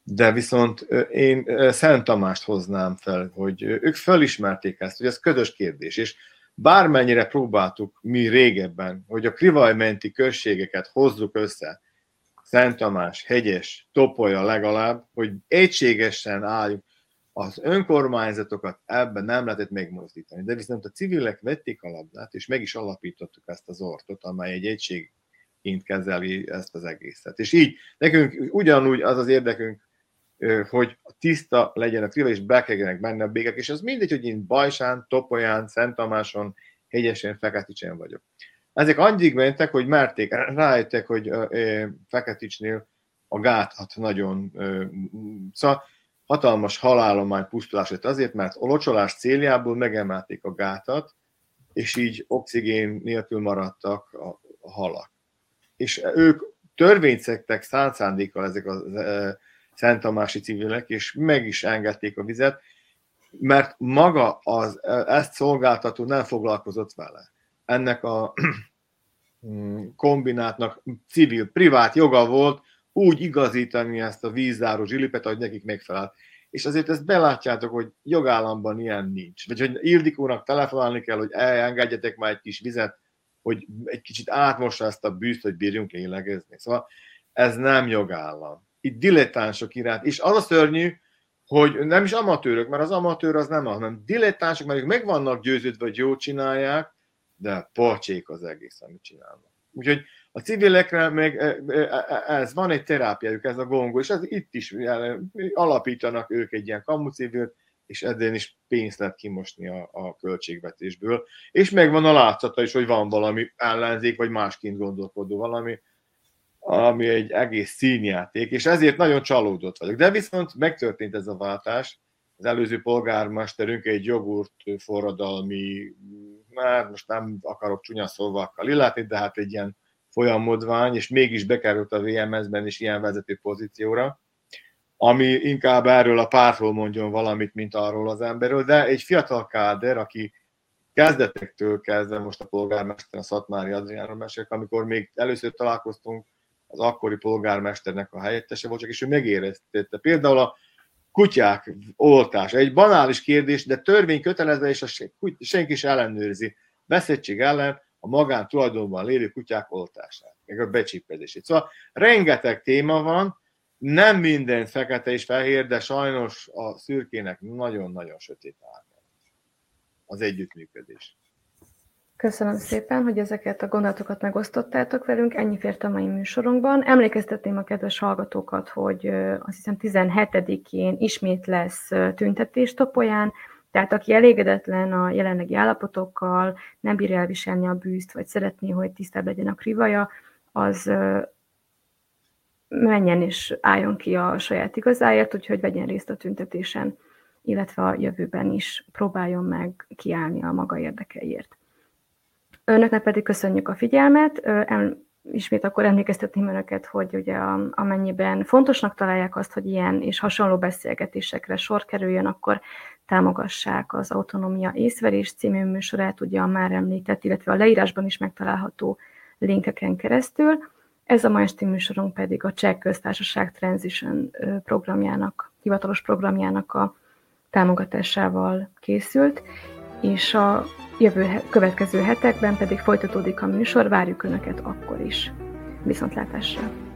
De viszont én Szenttamást hoznám fel, hogy ők felismerték ezt, hogy ez közös kérdés, és bármennyire próbáltuk mi régebben, hogy a Krivaja menti községeket hozzuk össze, Szenttamás, Hegyes, Topolya legalább, hogy egységesen álljunk. Az önkormányzatokat ebben nem lehetett megmozdítani, de viszont a civilek vették a labdát, és meg is alapítottuk ezt az ZORT-ot, amely egy egységként kezeli ezt az egészet. És így nekünk ugyanúgy az az érdekünk, hogy tiszta legyen a Kriva, és bekerjenek benne a békek, és az mindegy, hogy én Bajsán, Topolyán, Szenttamáson, Hegyesen, Feketicsen vagyok. Ezek addig mentek, hogy merték, rájöttek, hogy Feketicsnél a gátat nagyon... Szóval hatalmas halállomány pusztulás lett azért, mert a locsolás céljából megemelték a gátat, és így oxigén nélkül maradtak a, a halak. És ők törvényt szegtek szánt szándékkal ezek a e, szentamási civilek, és meg is engedték a vizet, mert maga az ezt szolgáltató nem foglalkozott vele. Ennek a kombinátnak civil, privát joga volt, úgy igazítani ezt a vízzáró zsilipet, ahogy nekik megfelelt. És azért ezt belátjátok, hogy jogállamban ilyen nincs. Vagy hogy Ildikónak telefonálni kell, hogy elengedjetek már egy kis vizet, hogy egy kicsit átmossa ezt a bűzt, hogy bírjunk lélegezni. Szóval ez nem jogállam. Itt dilettánsok iránt. És az a szörnyű, hogy nem is amatőrök, mert az amatőr az nem, hanem dilettánsok, mert ők meg vannak győződve, hogy jót csinálják, de pocsék az egész, amit csinálnak. Úgyhogy a civilekre meg ez van egy terápiájuk, ez a gongó, és ez itt is alapítanak ők egy ilyen kamucivilt, és ezzel is pénzt lehet kimosni a, a költségvetésből, és megvan a látszata is, hogy van valami ellenzék, vagy másként gondolkodó valami, ami egy egész színjáték, és ezért nagyon csalódott vagyok. De viszont megtörtént ez a váltás, az előző polgármesterünk egy jogurt forradalmi, már most nem akarok csúnya szóval illetni, de hát egy ilyen folyamodvány, és mégis bekerült a vé em es-ben is ilyen vezető pozícióra, ami inkább erről a pártról mondjon valamit, mint arról az emberről, de egy fiatal káder, aki kezdetektől kezdve most a polgármester, a Szatmári Adriánról mesélek, amikor még először találkoztunk, az akkori polgármesternek a helyettese volt, csak és ő megéreztette. Például a kutyák oltása. Egy banális kérdés, de törvény kötelező, és senki sem ellenőrzi. Veszettség ellen a magán tulajdonban lévő kutyák oltását, meg a becsípezését. Szóval rengeteg téma van, nem minden fekete és fehér, de sajnos a szürkének nagyon-nagyon sötét árnyal az együttműködés. Köszönöm szépen, hogy ezeket a gondolatokat megosztottátok velünk, ennyi fért a mai műsorunkban. Emlékeztetném a kedves hallgatókat, hogy azt hiszem tizenhetedikén ismét lesz tüntetés Topolyán, tehát aki elégedetlen a jelenlegi állapotokkal, nem bírja elviselni a bűzt, vagy szeretné, hogy tisztább legyen a Krivaja, az menjen és álljon ki a saját igazáért, úgyhogy vegyen részt a tüntetésen, illetve a jövőben is próbáljon meg kiállni a maga érdekeiért. Önöknek pedig köszönjük a figyelmet, ismét akkor emlékeztetném önöket, hogy ugye amennyiben fontosnak találják azt, hogy ilyen és hasonló beszélgetésekre sor kerüljön, akkor támogassák az Autonómia észverés című műsorát, ugye a már említett, illetve a leírásban is megtalálható linkeken keresztül. Ez a mai esti műsorunk pedig a Cseh Köztársaság Transition programjának, hivatalos programjának a támogatásával készült, és a jövő következő hetekben pedig folytatódik a műsor, várjuk önöket akkor is. Viszontlátásra!